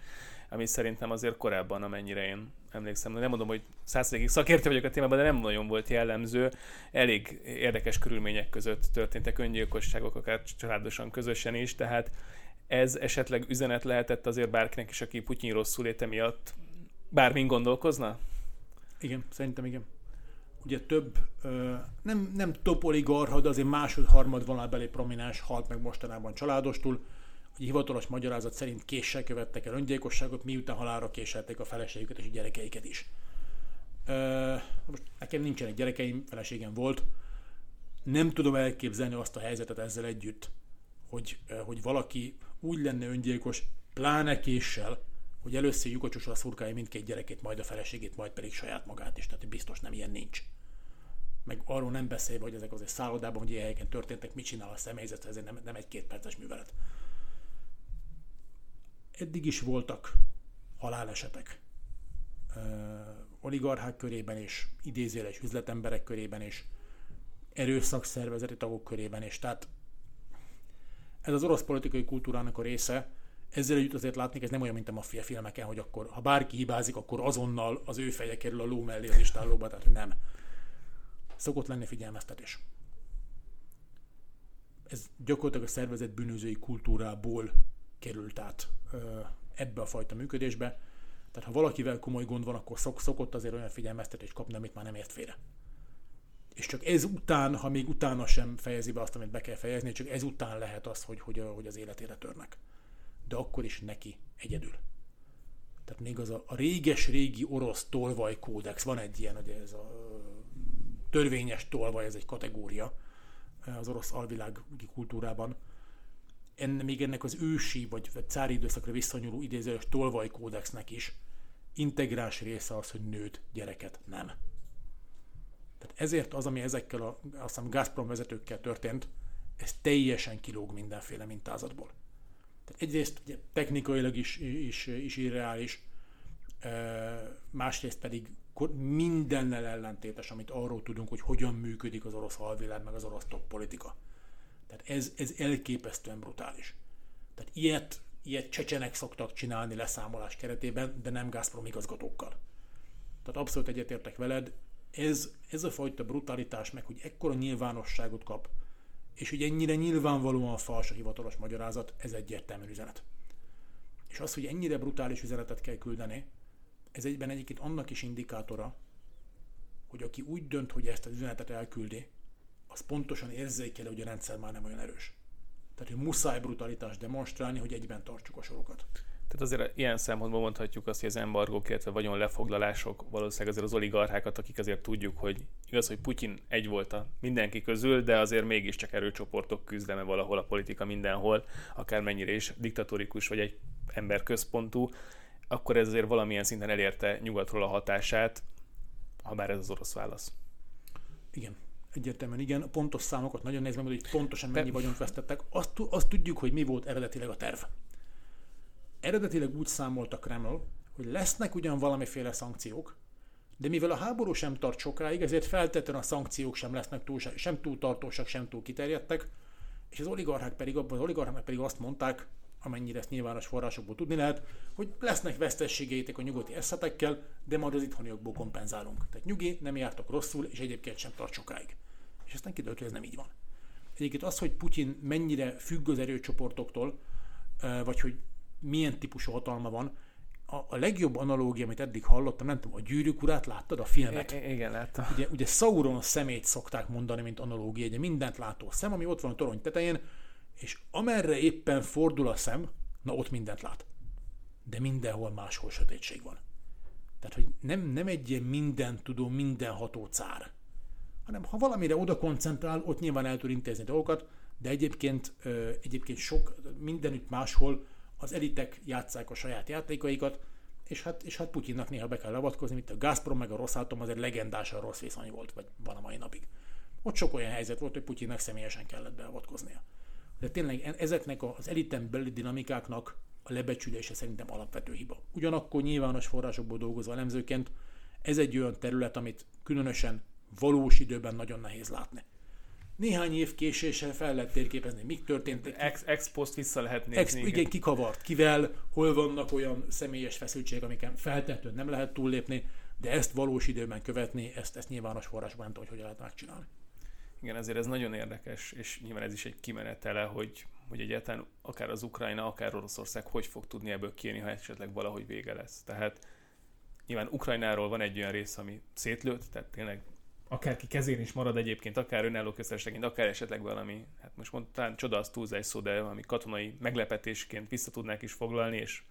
ami szerintem azért korábban, amennyire én emlékszem, nem mondom, hogy száz százalékig szakértő vagyok a témában, de nem nagyon volt jellemző. Elég érdekes körülmények között történtek öngyilkosságok, akár családosan, közösen is, tehát ez esetleg üzenet lehetett azért bárkinek is, aki Putyin rosszulléte miatt bármin gondolkozna? Igen, szerintem igen. Ugye több, nem, nem több oligarha, de azért másod-harmad vonalbeli prominens halt meg mostanában családostul. Egy hivatalos magyarázat szerint késsel követtek el öngyilkosságot, miután halálra késelték a feleségüket és a gyerekeiket is. Most nekem nincsenek gyerekeim, feleségem volt. Nem tudom elképzelni azt a helyzetet ezzel együtt, hogy, hogy valaki úgy lenne öngyilkos, pláne késsel, hogy először lyukacsosan szurkálja mindkét gyerekét, majd a feleségét, majd pedig saját magát is. Tehát biztos nem ilyen nincs. Meg arról nem beszélve, hogy ezek azért szállodában, hogy ilyen helyeken történtek, mit csinál a személyzet, ezért nem, nem egy-két perces művelet. Eddig is voltak halálesetek. Uh, oligarchák körében is, idézőjeles üzletemberek körében is, erőszakszervezeti tagok körében is. Tehát ez az orosz politikai kultúrának a része, ezzel együtt azért látni, ez nem olyan, mint a maffia filmeken, hogy akkor, ha bárki hibázik, akkor azonnal az ő feje kerül a ló mellé az istállóba, tehát nem. Szokott lenni figyelmeztetés. Ez gyakorlatilag a szervezet bűnözői kultúrából került át ebbe a fajta működésbe. Tehát ha valakivel komoly gond van, akkor szok, szokott azért olyan figyelmeztetést kapni, amit már nem ért félre. És csak ez után, ha még utána sem fejezi be azt, amit be kell fejezni, csak ez után lehet az, hogy, hogy, hogy az életére törnek. De akkor is neki egyedül. Tehát még az a, a réges-régi orosz tolvajkódex, van egy ilyen, hogy ez a törvényes tolvaj, ez egy kategória az orosz alvilági kultúrában. Enne, még ennek az ősi, vagy cári időszakra visszanyúló idézős tolvajkódexnek is integráns része az, hogy nőt, gyereket nem. Tehát ezért az, ami ezekkel a azt hiszem, Gazprom vezetőkkel történt, ez teljesen kilóg mindenféle mintázatból. Tehát egyrészt ugye, technikailag is, is, is irreális, másrészt pedig mindennel ellentétes, amit arról tudunk, hogy hogyan működik az orosz halvilág, meg az orosz top politika. Tehát ez, ez elképesztően brutális. Tehát ilyet, ilyet csecsenek szoktak csinálni leszámolás keretében, de nem Gazprom igazgatókkal. Tehát abszolút egyetértek veled, ez, ez a fajta brutalitás meg, hogy ekkora nyilvánosságot kap, és hogy ennyire nyilvánvalóan fals a hivatalos magyarázat, ez egyértelmű üzenet. És az, hogy ennyire brutális üzenetet kell küldeni, ez egyben egyébként annak is indikátora, hogy aki úgy dönt, hogy ezt az üzenetet elküldi, az pontosan érzékelő, hogy a rendszer már nem olyan erős. Tehát, hogy muszáj brutalitást demonstrálni, hogy egyben tartsuk a sorokat. Tehát azért ilyen szempontból mondhatjuk azt, hogy az embargók, illetve vagyon lefoglalások valószínűleg azért az oligarchákat, akik azért tudjuk, hogy igaz, hogy Putyin egy volt a mindenki közül, de azért mégiscsak erőcsoportok küzdeme valahol a politika mindenhol, akármennyire is diktatórikus vagy egy emberközpontú, akkor ez azért valamilyen szinten elérte nyugatról a hatását, ha bár ez az orosz válasz. Igen. Egyértelműen igen, a pontos számokat nagyon nézve, hogy pontosan mennyi vagyont vesztettek. Azt, azt tudjuk, hogy mi volt eredetileg a terv. Eredetileg úgy számoltak Kreml, hogy lesznek ugyan valamiféle szankciók, de mivel a háború sem tart sokáig, ezért feltétlenül a szankciók sem lesznek túl, sem túl tartósak, sem túl kiterjedtek, és az oligarchák pedig, abban az oligarchák pedig azt mondták, amennyire ezt nyilvános forrásokból tudni lehet, hogy lesznek vesztességeitek a nyugati eszetekkel, de majd az itthoniokból kompenzálunk. Tehát nyugi, nem jártak rosszul, és egyébként sem tart sokáig. És aztán kiderült, hogy ez nem így van. Egyébként az, hogy Putyin mennyire függ az erőcsoportoktól, vagy hogy milyen típusú hatalma van, a legjobb analógia, amit eddig hallottam, nem tudom, a Gyűrűk urát láttad, a filmet? I- igen, láttam. Ugye, ugye Sauron szemét szokták mondani, mint analógia, egy mindent látó szem, ami ott van a torony tetején, és amerre éppen fordul a szem, na ott mindent lát. De mindenhol máshol sötétség van. Tehát, hogy nem, nem egy ilyen mindent tudó, mindenható cár, hanem ha valamire oda koncentrál, ott nyilván el tud intézni dolgokat, de egyébként, egyébként sok, mindenütt máshol az elitek játsszák a saját játékaikat, és hát, és hát Putyinnak néha be kell avatkozni, mint a Gazprom meg a Roszátom azért legendásan rossz viszony volt, vagy van a mai napig. Ott sok olyan helyzet volt, hogy Putyinnak személyesen kellett beavatkoznia. de tényleg ezeknek az eliten belüli dinamikáknak a lebecsülése szerintem alapvető hiba. Ugyanakkor nyilvános forrásokból dolgozó elemzőként ez egy olyan terület, amit különösen valós időben nagyon nehéz látni. Néhány év késéssel fel lehet térképezni, mik történtek. Ex, ex post vissza lehet nézni. Ex, igen, kikavart, kivel, hol vannak olyan személyes feszültségek, amiken feltétlenül nem lehet túllépni, de ezt valós időben követni, ezt, ezt nyilvános forrásban nem tudom, hogy hogyan lehet megcsinálni. Igen, ezért ez nagyon érdekes, és nyilván ez is egy kimenetele, hogy, hogy egyáltalán akár az Ukrajna, akár Oroszország hogy fog tudni ebből kijönni, ha esetleg valahogy vége lesz. Tehát nyilván Ukrajnáról van egy olyan rész, ami szétlőtt, tehát tényleg akárki kezén is marad egyébként, akár önálló köztársaságként, akár esetleg valami, hát most mondtán csoda az túlzás szó, de valami katonai meglepetésként vissza tudnák is foglalni, és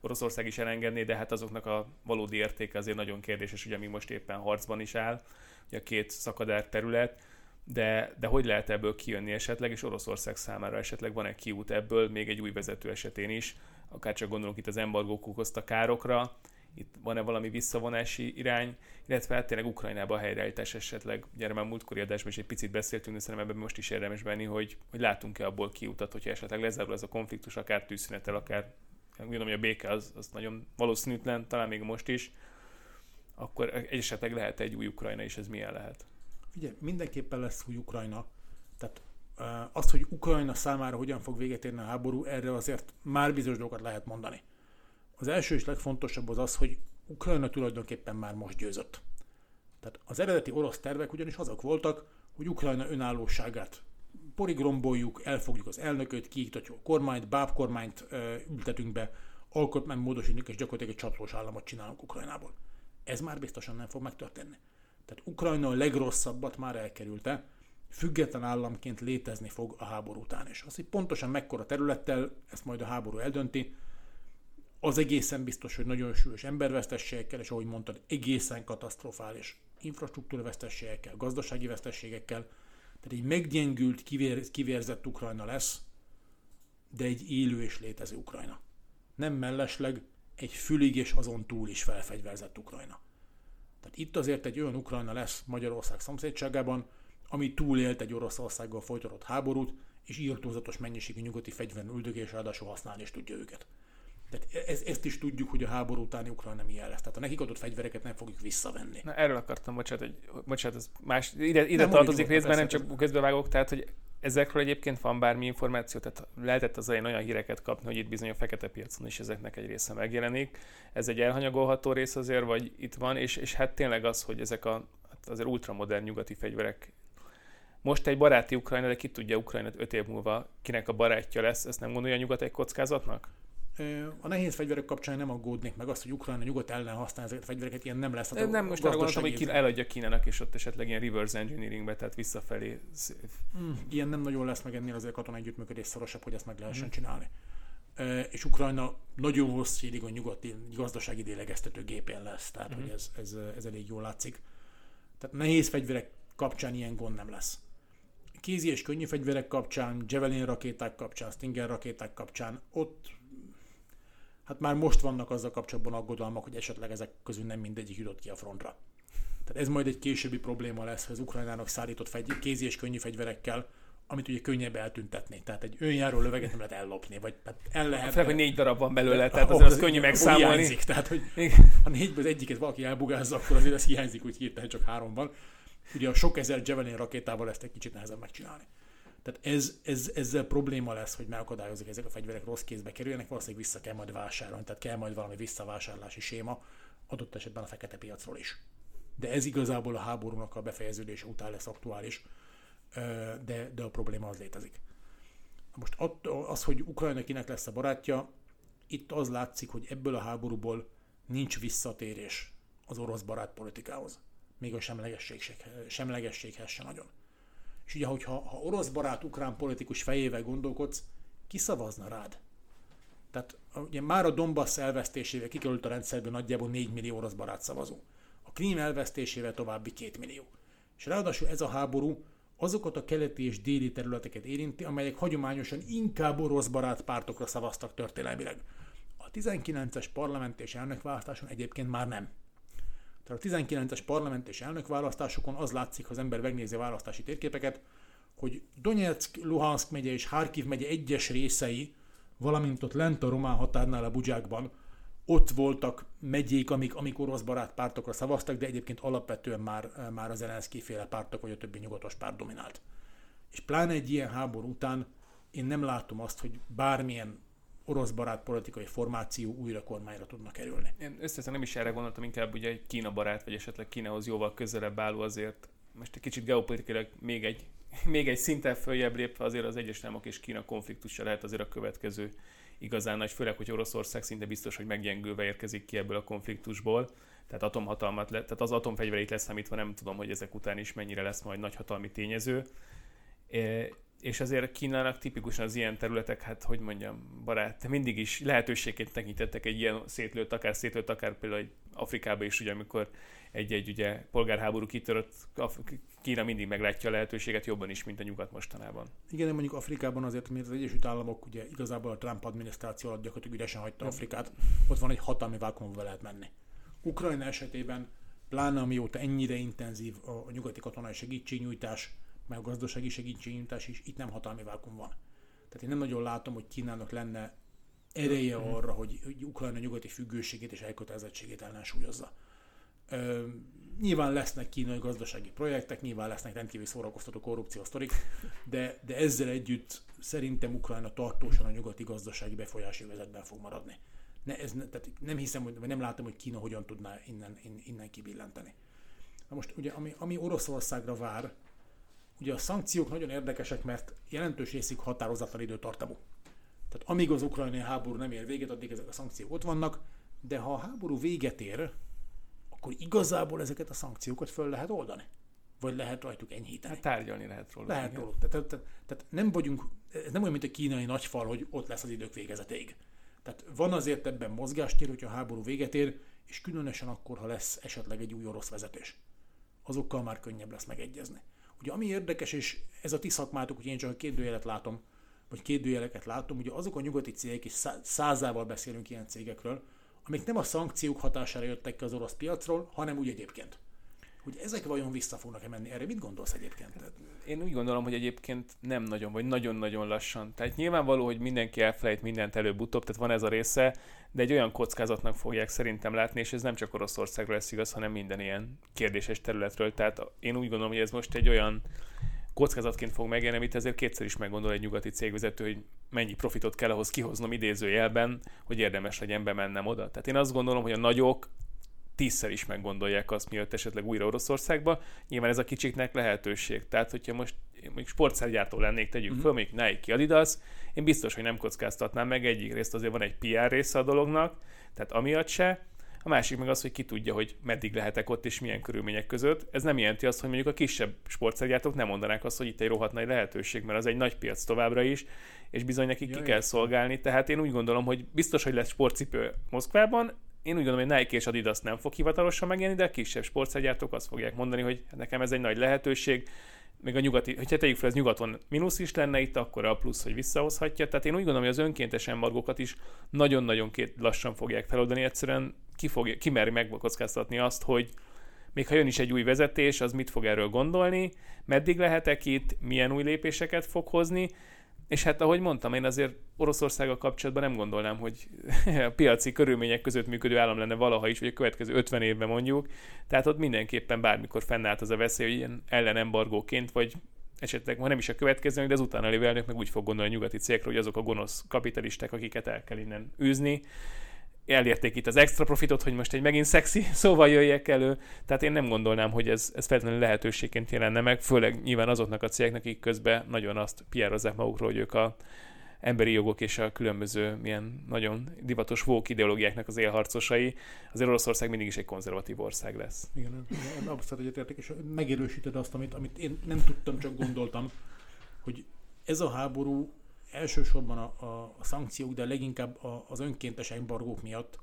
Oroszország is elengedné, de hát azoknak a valódi értéke azért nagyon kérdéses, ugye mi most éppen harcban is áll, ugye a két szakadár terület, de, de hogy lehet ebből kijönni esetleg, és Oroszország számára esetleg van-e kiút ebből, még egy új vezető esetén is, akár csak gondolunk itt az embargók okozta károkra, itt van-e valami visszavonási irány, illetve hát tényleg Ukrajnában a helyreállítás esetleg, ugye már múltkori adásban is egy picit beszéltünk, de szerintem ebben most is érdemes benni, hogy, hogy látunk-e abból kiutat, hogyha esetleg lezárul ez a konfliktus, akár tűzszünettel, akár gondolom, hogy a béke az, az nagyon valószínűtlen, talán még most is, akkor esetleg lehet egy új Ukrajna, és ez milyen lehet? Ugye mindenképpen lesz új Ukrajna, tehát az, hogy Ukrajna számára hogyan fog véget érni a háború, erre azért már bizonyos dolgokat lehet mondani. Az első és legfontosabb az az, hogy Ukrajna tulajdonképpen már most győzött. Tehát az eredeti orosz tervek ugyanis azok voltak, hogy Ukrajna önállóságát porigromboljuk, elfogjuk az elnököt, kiiktatjuk a kormányt, bábkormányt ültetünk be, alkotmánymódosítunk és gyakorlatilag egy csatlós államot csinálunk Ukrajnából. Ez már biztosan nem fog megtörténni. Tehát Ukrajna a legrosszabbat már elkerülte, független államként létezni fog a háború után is. Az, hogy pontosan mekkora területtel, ezt majd a háború eldönti, az egészen biztos, hogy nagyon súlyos embervesztességekkel, és ahogy mondtad, egészen katasztrofális infrastruktúravesztességekkel, gazdasági vesztességekkel. Tehát egy meggyengült, kivér, kivérzett Ukrajna lesz, de egy élő és létező Ukrajna. Nem mellesleg egy fülig és azon túl is felfegyverzett Ukrajna. Tehát itt azért egy olyan Ukrajna lesz Magyarország szomszédságában, ami túlélt egy Oroszországgal folytatott háborút, és irtózatos mennyiségű nyugati fegyver üldögés, ráadásul használni is tudja őket. Tehát ez, ezt is tudjuk, hogy a háború utáni Ukrajna milyen lesz. Tehát a nekik adott fegyvereket nem fogjuk visszavenni. Na, erről akartam, bocsánat, hogy, bocsánat ez más, ide, ide tartozik részben, nem csak közbevágok, tehát hogy ezekről egyébként van bármi információ, tehát lehetett az elején olyan híreket kapni, hogy itt bizony a fekete piacon is ezeknek egy része megjelenik. Ez egy elhanyagolható rész azért, vagy itt van, és, és hát tényleg az, hogy ezek a, azért ultramodern nyugati fegyverek, most egy baráti Ukrajna, de ki tudja Ukrajnát öt év múlva, kinek a barátja lesz, ezt nem gondolja a nyugat egy kockázatnak? A nehéz fegyverek kapcsán nem aggódnék meg azt, hogy Ukrajna nyugat ellen használ ezeket a fegyvereket, ilyen nem lesz. Nem, most arra gondoltam, hogy Kína eladja Kínának, és ott esetleg ilyen reverse engineeringbe, tehát visszafelé. Mm, ilyen nem nagyon lesz meg ennél azért katonai együttműködés szorosabb, hogy ezt meg lehessen mm. csinálni. E, és Ukrajna nagyon hosszú ideig a nyugati gazdasági délegeztető gépén lesz, tehát mm. hogy ez, ez, ez elég jól látszik. Tehát nehéz fegyverek kapcsán ilyen gond nem lesz. Kézi és könnyű fegyverek kapcsán, Javelin rakéták kapcsán, Stinger rakéták kapcsán, ott hát már most vannak azzal kapcsolatban aggodalmak, hogy esetleg ezek közül nem mindegyik jutott ki a frontra. Tehát ez majd egy későbbi probléma lesz, hogy az Ukrajnának szállított fegy- kézi és könnyű fegyverekkel, amit ugye könnyebb eltüntetni. Tehát egy önjáró löveget nem lehet ellopni, vagy tehát el lehet... Főleg, hogy négy darab van belőle, tehát azért az könnyű megszámolni. Hiányzik, tehát hogy ha négyből az egyiket valaki elbugázza, akkor azért ez hiányzik, úgy hirtelen csak három van. Ugye a sok ezer Javelin rakétával ezt egy kicsit nehezebb megcsinálni. Tehát ez, ez, ezzel probléma lesz, hogy megakadályozik, ezek a fegyverek rossz kézbe kerüljenek, valószínűleg vissza kell majd vásárolni, tehát kell majd valami visszavásárlási séma, adott esetben a fekete piacról is. De ez igazából a háborúnak a befejeződése után lesz aktuális, de, de a probléma az létezik. Most az, hogy Ukrajna kinek lesz a barátja, itt az látszik, hogy ebből a háborúból nincs visszatérés az orosz barátpolitikához. Még a semlegesség, semlegességhez se nagyon. És ugye, hogyha ha orosz barát ukrán politikus fejével gondolkodsz, ki szavazna rád? Tehát ugye már a Donbasz elvesztésével kikerült a rendszerből nagyjából négy millió orosz barát szavazó. A Krím elvesztésével további két millió. És ráadásul ez a háború azokat a keleti és déli területeket érinti, amelyek hagyományosan inkább orosz barát pártokra szavaztak történelmileg. A tizenkilences parlament és elnökválasztáson egyébként már nem. A tizenkilences parlament és elnök választásokon az látszik, ha az ember megnézi a választási térképeket, hogy Donetszk, Luhansk megye és Kharkiv megye egyes részei, valamint ott lent a román határnál a Budzsákban, ott voltak megyék, amik, amik orosz barát pártokra szavaztak, de egyébként alapvetően már, már a Zelenszkij-féle pártok, vagy a többi nyugatos párt dominált. És pláne egy ilyen háború után én nem látom azt, hogy bármilyen orosz barát politikai formáció újra kormányra tudna kerülni. Én összesen nem is erre gondoltam, inkább ugye egy Kína barát, vagy esetleg Kínához jóval közelebb álló, azért most egy kicsit geopolitikailag még egy, még egy szinten följebb lépve azért az Egyesült Államok és Kína konfliktusa lehet azért a következő igazán nagy, főleg, hogy Oroszország szinte biztos, hogy meggyengülve érkezik ki ebből a konfliktusból, tehát atomhatalmat, le, tehát az atomfegyverét leszámítva nem tudom, hogy ezek után is mennyire lesz majd nagyhatalmi tényező. É, és azért Kínának tipikusan az ilyen területek, hát hogy mondjam, barát, mindig is lehetőségként tekintettek egy ilyen szétlőtt, akár szétlőtt, akár például Afrikában is, ugye, amikor egy-egy ugye, polgárháború kitörött, Kína mindig meglátja a lehetőséget jobban is, mint a nyugat mostanában. Igen, de mondjuk Afrikában azért, mert az Egyesült Államok ugye igazából a Trump adminisztráció alatt gyakorlatilag üresen hagyta Afrikát, ott van egy hatalmi vákuum, be lehet menni. Ukrajna esetében, pláne amióta ennyire intenzív a nyugati katonai segítségnyújtás, meg a gazdasági segítségnyújtás is, itt nem hatalmi vákuum van. Tehát én nem nagyon látom, hogy Kínának lenne ereje arra, hogy Ukrajna nyugati függőségét és elkötelezettségét ellensúlyozza. Ö, nyilván lesznek kínai gazdasági projektek, nyilván lesznek rendkívül szórakoztató korrupció sztorik, de, de ezzel együtt szerintem Ukrajna tartósan a nyugati gazdasági befolyási vezetben fog maradni. Ne, ez ne, tehát nem hiszem, hogy, vagy nem látom, hogy Kína hogyan tudná innen, innen kibillenteni. Na most ugye, ami, ami Oroszországra vár, ugye a szankciók nagyon érdekesek, mert jelentős részig határozatlan időtartamú. Tehát amíg az ukrajnai háború nem ér véget, addig ezek a szankciók ott vannak, de ha a háború véget ér, akkor igazából ezeket a szankciókat föl lehet oldani. Vagy lehet rajtuk enyhíteni. Hát tárgyalni lehet róla. Lehet róla. Tehát, tehát, tehát nem vagyunk, ez nem olyan, mint a kínai nagyfal, hogy ott lesz az idők végezetéig. Tehát van azért ebben mozgástér, hogyha a háború véget ér, és különösen akkor, ha lesz esetleg egy új orosz vezetés. Azokkal már könnyebb lesz megegyezni. Ugye ami érdekes, és ez a ti szakmátok, hogy én csak a kérdőjelet látom, vagy kérdőjeleket látom, ugye azok a nyugati cégek, és százával beszélünk ilyen cégekről, amik nem a szankciók hatására jöttek ki az orosz piacról, hanem úgy egyébként. Hogy ezek vajon vissza fognak-e menni? Erre mit gondolsz egyébként? Én úgy gondolom, hogy egyébként nem nagyon, vagy nagyon-nagyon lassan. Tehát nyilvánvaló, hogy mindenki elfelejt mindent előbb-utóbb, tehát van ez a része, de egy olyan kockázatnak fogják szerintem látni, és ez nem csak Oroszországra lesz igaz, hanem minden ilyen kérdéses területről. Tehát én úgy gondolom, hogy ez most egy olyan kockázatként fog megjelenni, amit ezért kétszer is meggondol egy nyugati cégvezető, hogy mennyi profitot kell ahhoz kihoznom idézőjelben, hogy érdemes legyen bemennem oda. Tehát én azt gondolom, hogy a nagyok tízszer is meggondolják azt, mielőtt esetleg újra Oroszországba. Nyilván ez a kicsiknek lehetőség. Tehát, hogyha most mondjuk sportszergyártó lennék, tegyük mm-hmm. föl, mondjuk Nike, Adidas, én biztos, hogy nem kockáztatnám meg. Egyik részt azért van egy pé er része a dolognak, tehát amiatt se. A másik meg az, hogy ki tudja, hogy meddig lehetek ott és milyen körülmények között. Ez nem jelenti azt, hogy mondjuk a kisebb sportszergyártók nem mondanák azt, hogy itt egy rohadt nagy lehetőség, mert az egy nagy piac továbbra is, és bizony nekik Jaj. ki kell szolgálni. Tehát én úgy gondolom, hogy biztos, hogy lesz sportcipő Moszkvában. Én úgy gondolom, hogy Nike és Adidas nem fog hivatalosan megjelenni, de a kisebb sportszergyártók azt fogják mondani, hogy nekem ez egy nagy lehetőség. Még a nyugati, hogyha tegyük fel, ez nyugaton mínusz is lenne itt, akkor a plusz, hogy visszahozhatja. Tehát én úgy gondolom, hogy az önkéntes embargókat is nagyon-nagyon két lassan fogják feloldani. Egyszerűen ki, fog, ki meri megkockáztatni azt, hogy még ha jön is egy új vezetés, az mit fog erről gondolni, meddig lehetek itt, milyen új lépéseket fog hozni. És hát ahogy mondtam, én azért Oroszországgal kapcsolatban nem gondolnám, hogy a piaci körülmények között működő állam lenne valaha is, vagy a következő ötven évben mondjuk. Tehát ott mindenképpen bármikor fennállt az a veszély, hogy ilyen ellenembargóként, vagy esetleg ha nem is a következő, de az utána lévő elnök meg úgy fog gondolni a nyugati cégekre, hogy azok a gonosz kapitalisták, akiket el kell innen űzni. Elérték itt az extra profitot, hogy most egy megint szexi szóval jöjjek elő. Tehát én nem gondolnám, hogy ez, ez feltétlenül lehetőségként jelenne meg, főleg nyilván azoknak a cégeknek, akik közben nagyon azt piározzák magukról, hogy ők az emberi jogok és a különböző ilyen nagyon divatos woke ideológiáknak az élharcosai. Azért Oroszország mindig is egy konzervatív ország lesz. Igen, abszolút egyetértek, és megerősíted azt, amit, amit én nem tudtam, csak gondoltam, hogy ez a háború elsősorban a, a, a szankciók, de leginkább a, az önkéntes embargók miatt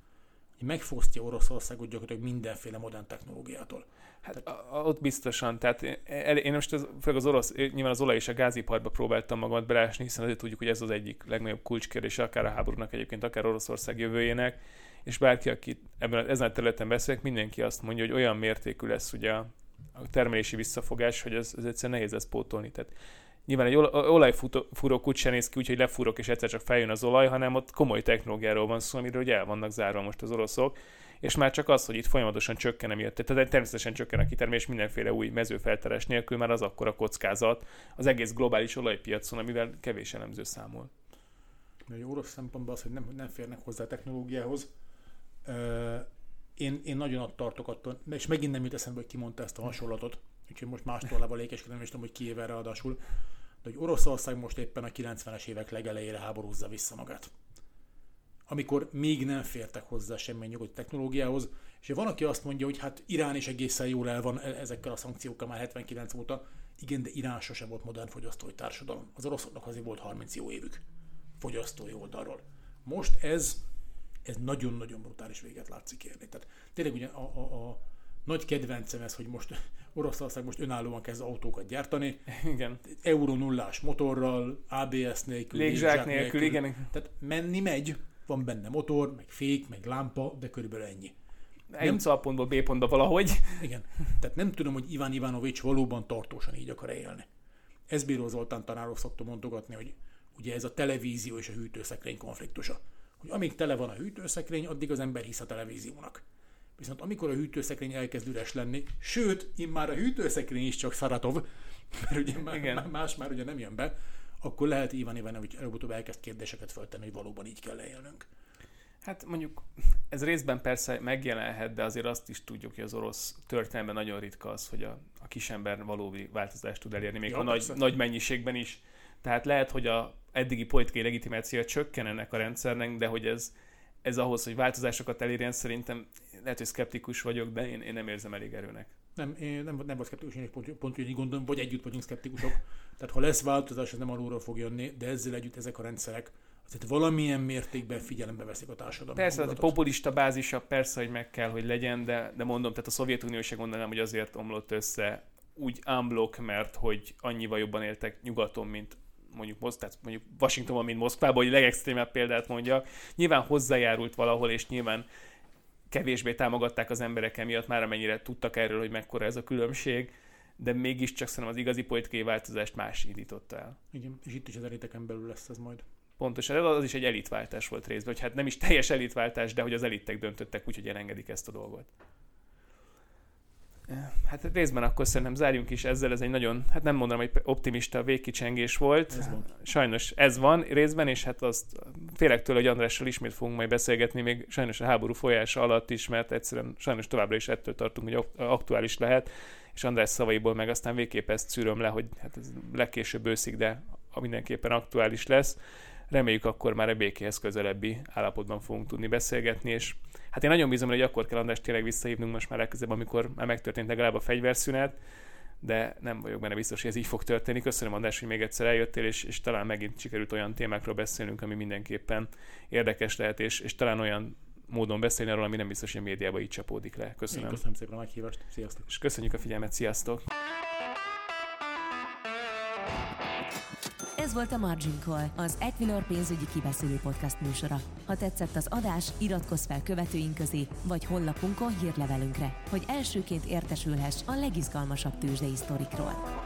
megfosztja Oroszországot gyakorlatilag mindenféle modern technológiától. Hát tehát... a, ott biztosan, tehát én, én most az, főleg az orosz, nyilván az olaj és a gáziparba próbáltam magamat belásni, hiszen azért tudjuk, hogy ez az egyik legnagyobb kulcskérdés, akár a háborúnak egyébként, akár Oroszország jövőjének, és bárki, aki ebben, ezen a területen beszélek, mindenki azt mondja, hogy olyan mértékű lesz ugye a termelési visszafogás, hogy ez, ez egyszerűen nehéz lesz pótolni. Tehát nyilván egy olajfúrókút sem néz ki úgy, hogy lefúrok és egyszer csak feljön az olaj, hanem ott komoly technológiáról van szó, amiről ugye el vannak zárva most az oroszok, és már csak az, hogy itt folyamatosan csökken emiatt, tehát természetesen csökken a kitermés mindenféle új mezőfeltárás nélkül, már az akkora kockázat az egész globális olajpiacon, amivel kevés elemző számol. Egy orosz szempontból az, hogy nem, nem férnek hozzá a technológiához, én, én nagyon ott tartok attól, és megint nem jut eszembe, hogy ki mondta ezt a hasonlatot, úgyhogy most más tollába lékeskedem, és tudom, hogy Kijevre ráadásul, de hogy Oroszország most éppen a kilencvenes évek legelejére háborúzza vissza magát. Amikor még nem fértek hozzá semmilyen nyugodt technológiához, és van, aki azt mondja, hogy hát Irán is egészen jól el van ezekkel a szankciókkal már hetvenkilenc óta, igen, de Irán sose volt modern fogyasztói társadalom. Az oroszoknak azért volt harminc jó évük fogyasztói oldalról. Most ez, ez nagyon-nagyon brutális véget látszik érni. Tehát tényleg ugye a, a, a nagy kedvencem ez, hogy most Oroszország most önállóan kezd autókat gyártani. Igen. Euró nullás motorral, á bé es nélkül, légzsák nélkül, nélkül. Igen. Tehát menni megy, van benne motor, meg fék, meg lámpa, de körülbelül ennyi. Eljutsz a pontból B pontba valahogy. Igen. Tehát nem tudom, hogy Iván Ivanovics valóban tartósan így akar élni. Ez Bíró Zoltán tanárok szoktam mondogatni, hogy ugye ez a televízió és a hűtőszekrény konfliktusa. Hogy amíg tele van a hűtőszekrény, addig az ember hisz a televíziónak. Viszont amikor a hűtőszekrény elkezd üres lenni, sőt, immár a hűtőszekrény is csak Szaratov, mert ugye már, más már ugye nem jön be, akkor lehet Ivan Ivanovics előbb-utóbb elkezd kérdéseket föltenni, hogy valóban így kell leélnünk. Hát mondjuk ez részben persze megjelenhet, de azért azt is tudjuk, hogy az orosz történelemben nagyon ritka az, hogy a, a kisember valódi változást tud elérni, még ja, a nagy, nagy mennyiségben is. Tehát lehet, hogy a eddigi politikai legitimáció csökken ennek a rendszernek, de hogy ez, ez ahhoz, hogy változásokat elérjen, szerintem lehet, hogy szkeptikus vagyok, de én, én nem érzem elég erőnek. Nem, én nem, nem vagy szkeptikus, én pont, pont úgy gondolom, vagy együtt vagyunk szkeptikusok. Tehát ha lesz változás, ez nem alulról fog jönni, de ezzel együtt ezek a rendszerek azért valamilyen mértékben figyelembe veszik a társadalmat. Persze, a populista bázisa persze, hogy meg kell, hogy legyen, de, de mondom, tehát a Szovjetunió se gondolnám, hogy azért omlott össze úgy unblock, mert hogy annyival jobban éltek nyugaton, mint mondjuk, mondjuk Washingtonban, mint Moszkvában, hogy legextrémebb példát mondjak. Nyilván hozzájárult valahol, és nyilván kevésbé támogatták az emberek emiatt, már amennyire tudtak erről, hogy mekkora ez a különbség, de mégiscsak szerintem az igazi politikai változást más indította el. Igen, és itt is az eliteken belül lesz ez majd. Pontosan, az is egy elitváltás volt részben, hogy hát nem is teljes elitváltás, de hogy az elitek döntöttek úgy, hogy elengedik ezt a dolgot. Hát részben akkor szerintem zárjunk is ezzel, ez egy nagyon, hát nem mondanám, hogy optimista végkicsengés volt. Ez van. Sajnos ez van részben, és hát azt félek tőle, hogy Andrással ismét fogunk majd beszélgetni, még sajnos a háború folyása alatt is, mert egyszerűen sajnos továbbra is ettől tartunk, hogy aktuális lehet, és András szavaiból meg aztán végképp ezt szűröm le, hogy hát ez legkésőbb őszig, de mindenképpen aktuális lesz. Reméljük akkor már a békéhez közelebbi állapotban fogunk tudni beszélgetni, és hát én nagyon bízom, hogy akkor kell András tényleg visszahívnunk most már legközelebb, amikor már megtörtént legalább a fegyverszünet, de nem vagyok benne biztos, hogy ez így fog történni. Köszönöm, András, hogy még egyszer eljöttél, és, és talán megint sikerült olyan témákról beszélnünk, ami mindenképpen érdekes lehet, és, és talán olyan módon beszélni arról, ami nem biztos, hogy a médiában így csapódik le. Köszönöm. Én köszönöm szépen a meghívást. Sziasztok. És köszönjük a figyelmet. Sziasztok. Ez volt a Margin Call, az Equilor pénzügyi kibeszélő podcast műsora. Ha tetszett az adás, iratkozz fel követőink közé, vagy honlapunkon hírlevelünkre, hogy elsőként értesülhess a legizgalmasabb tőzsdei sztorikról.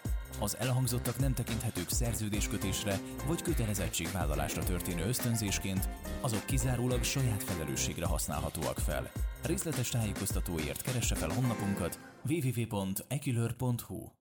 Az elhangzottak nem tekinthetők szerződéskötésre vagy kötelezettségvállalásra történő ösztönzésként, azok kizárólag saját felelősségre használhatóak fel. Részletes tájékoztatóért keresse fel honlapunkat double-u double-u double-u pont equilor pont hu.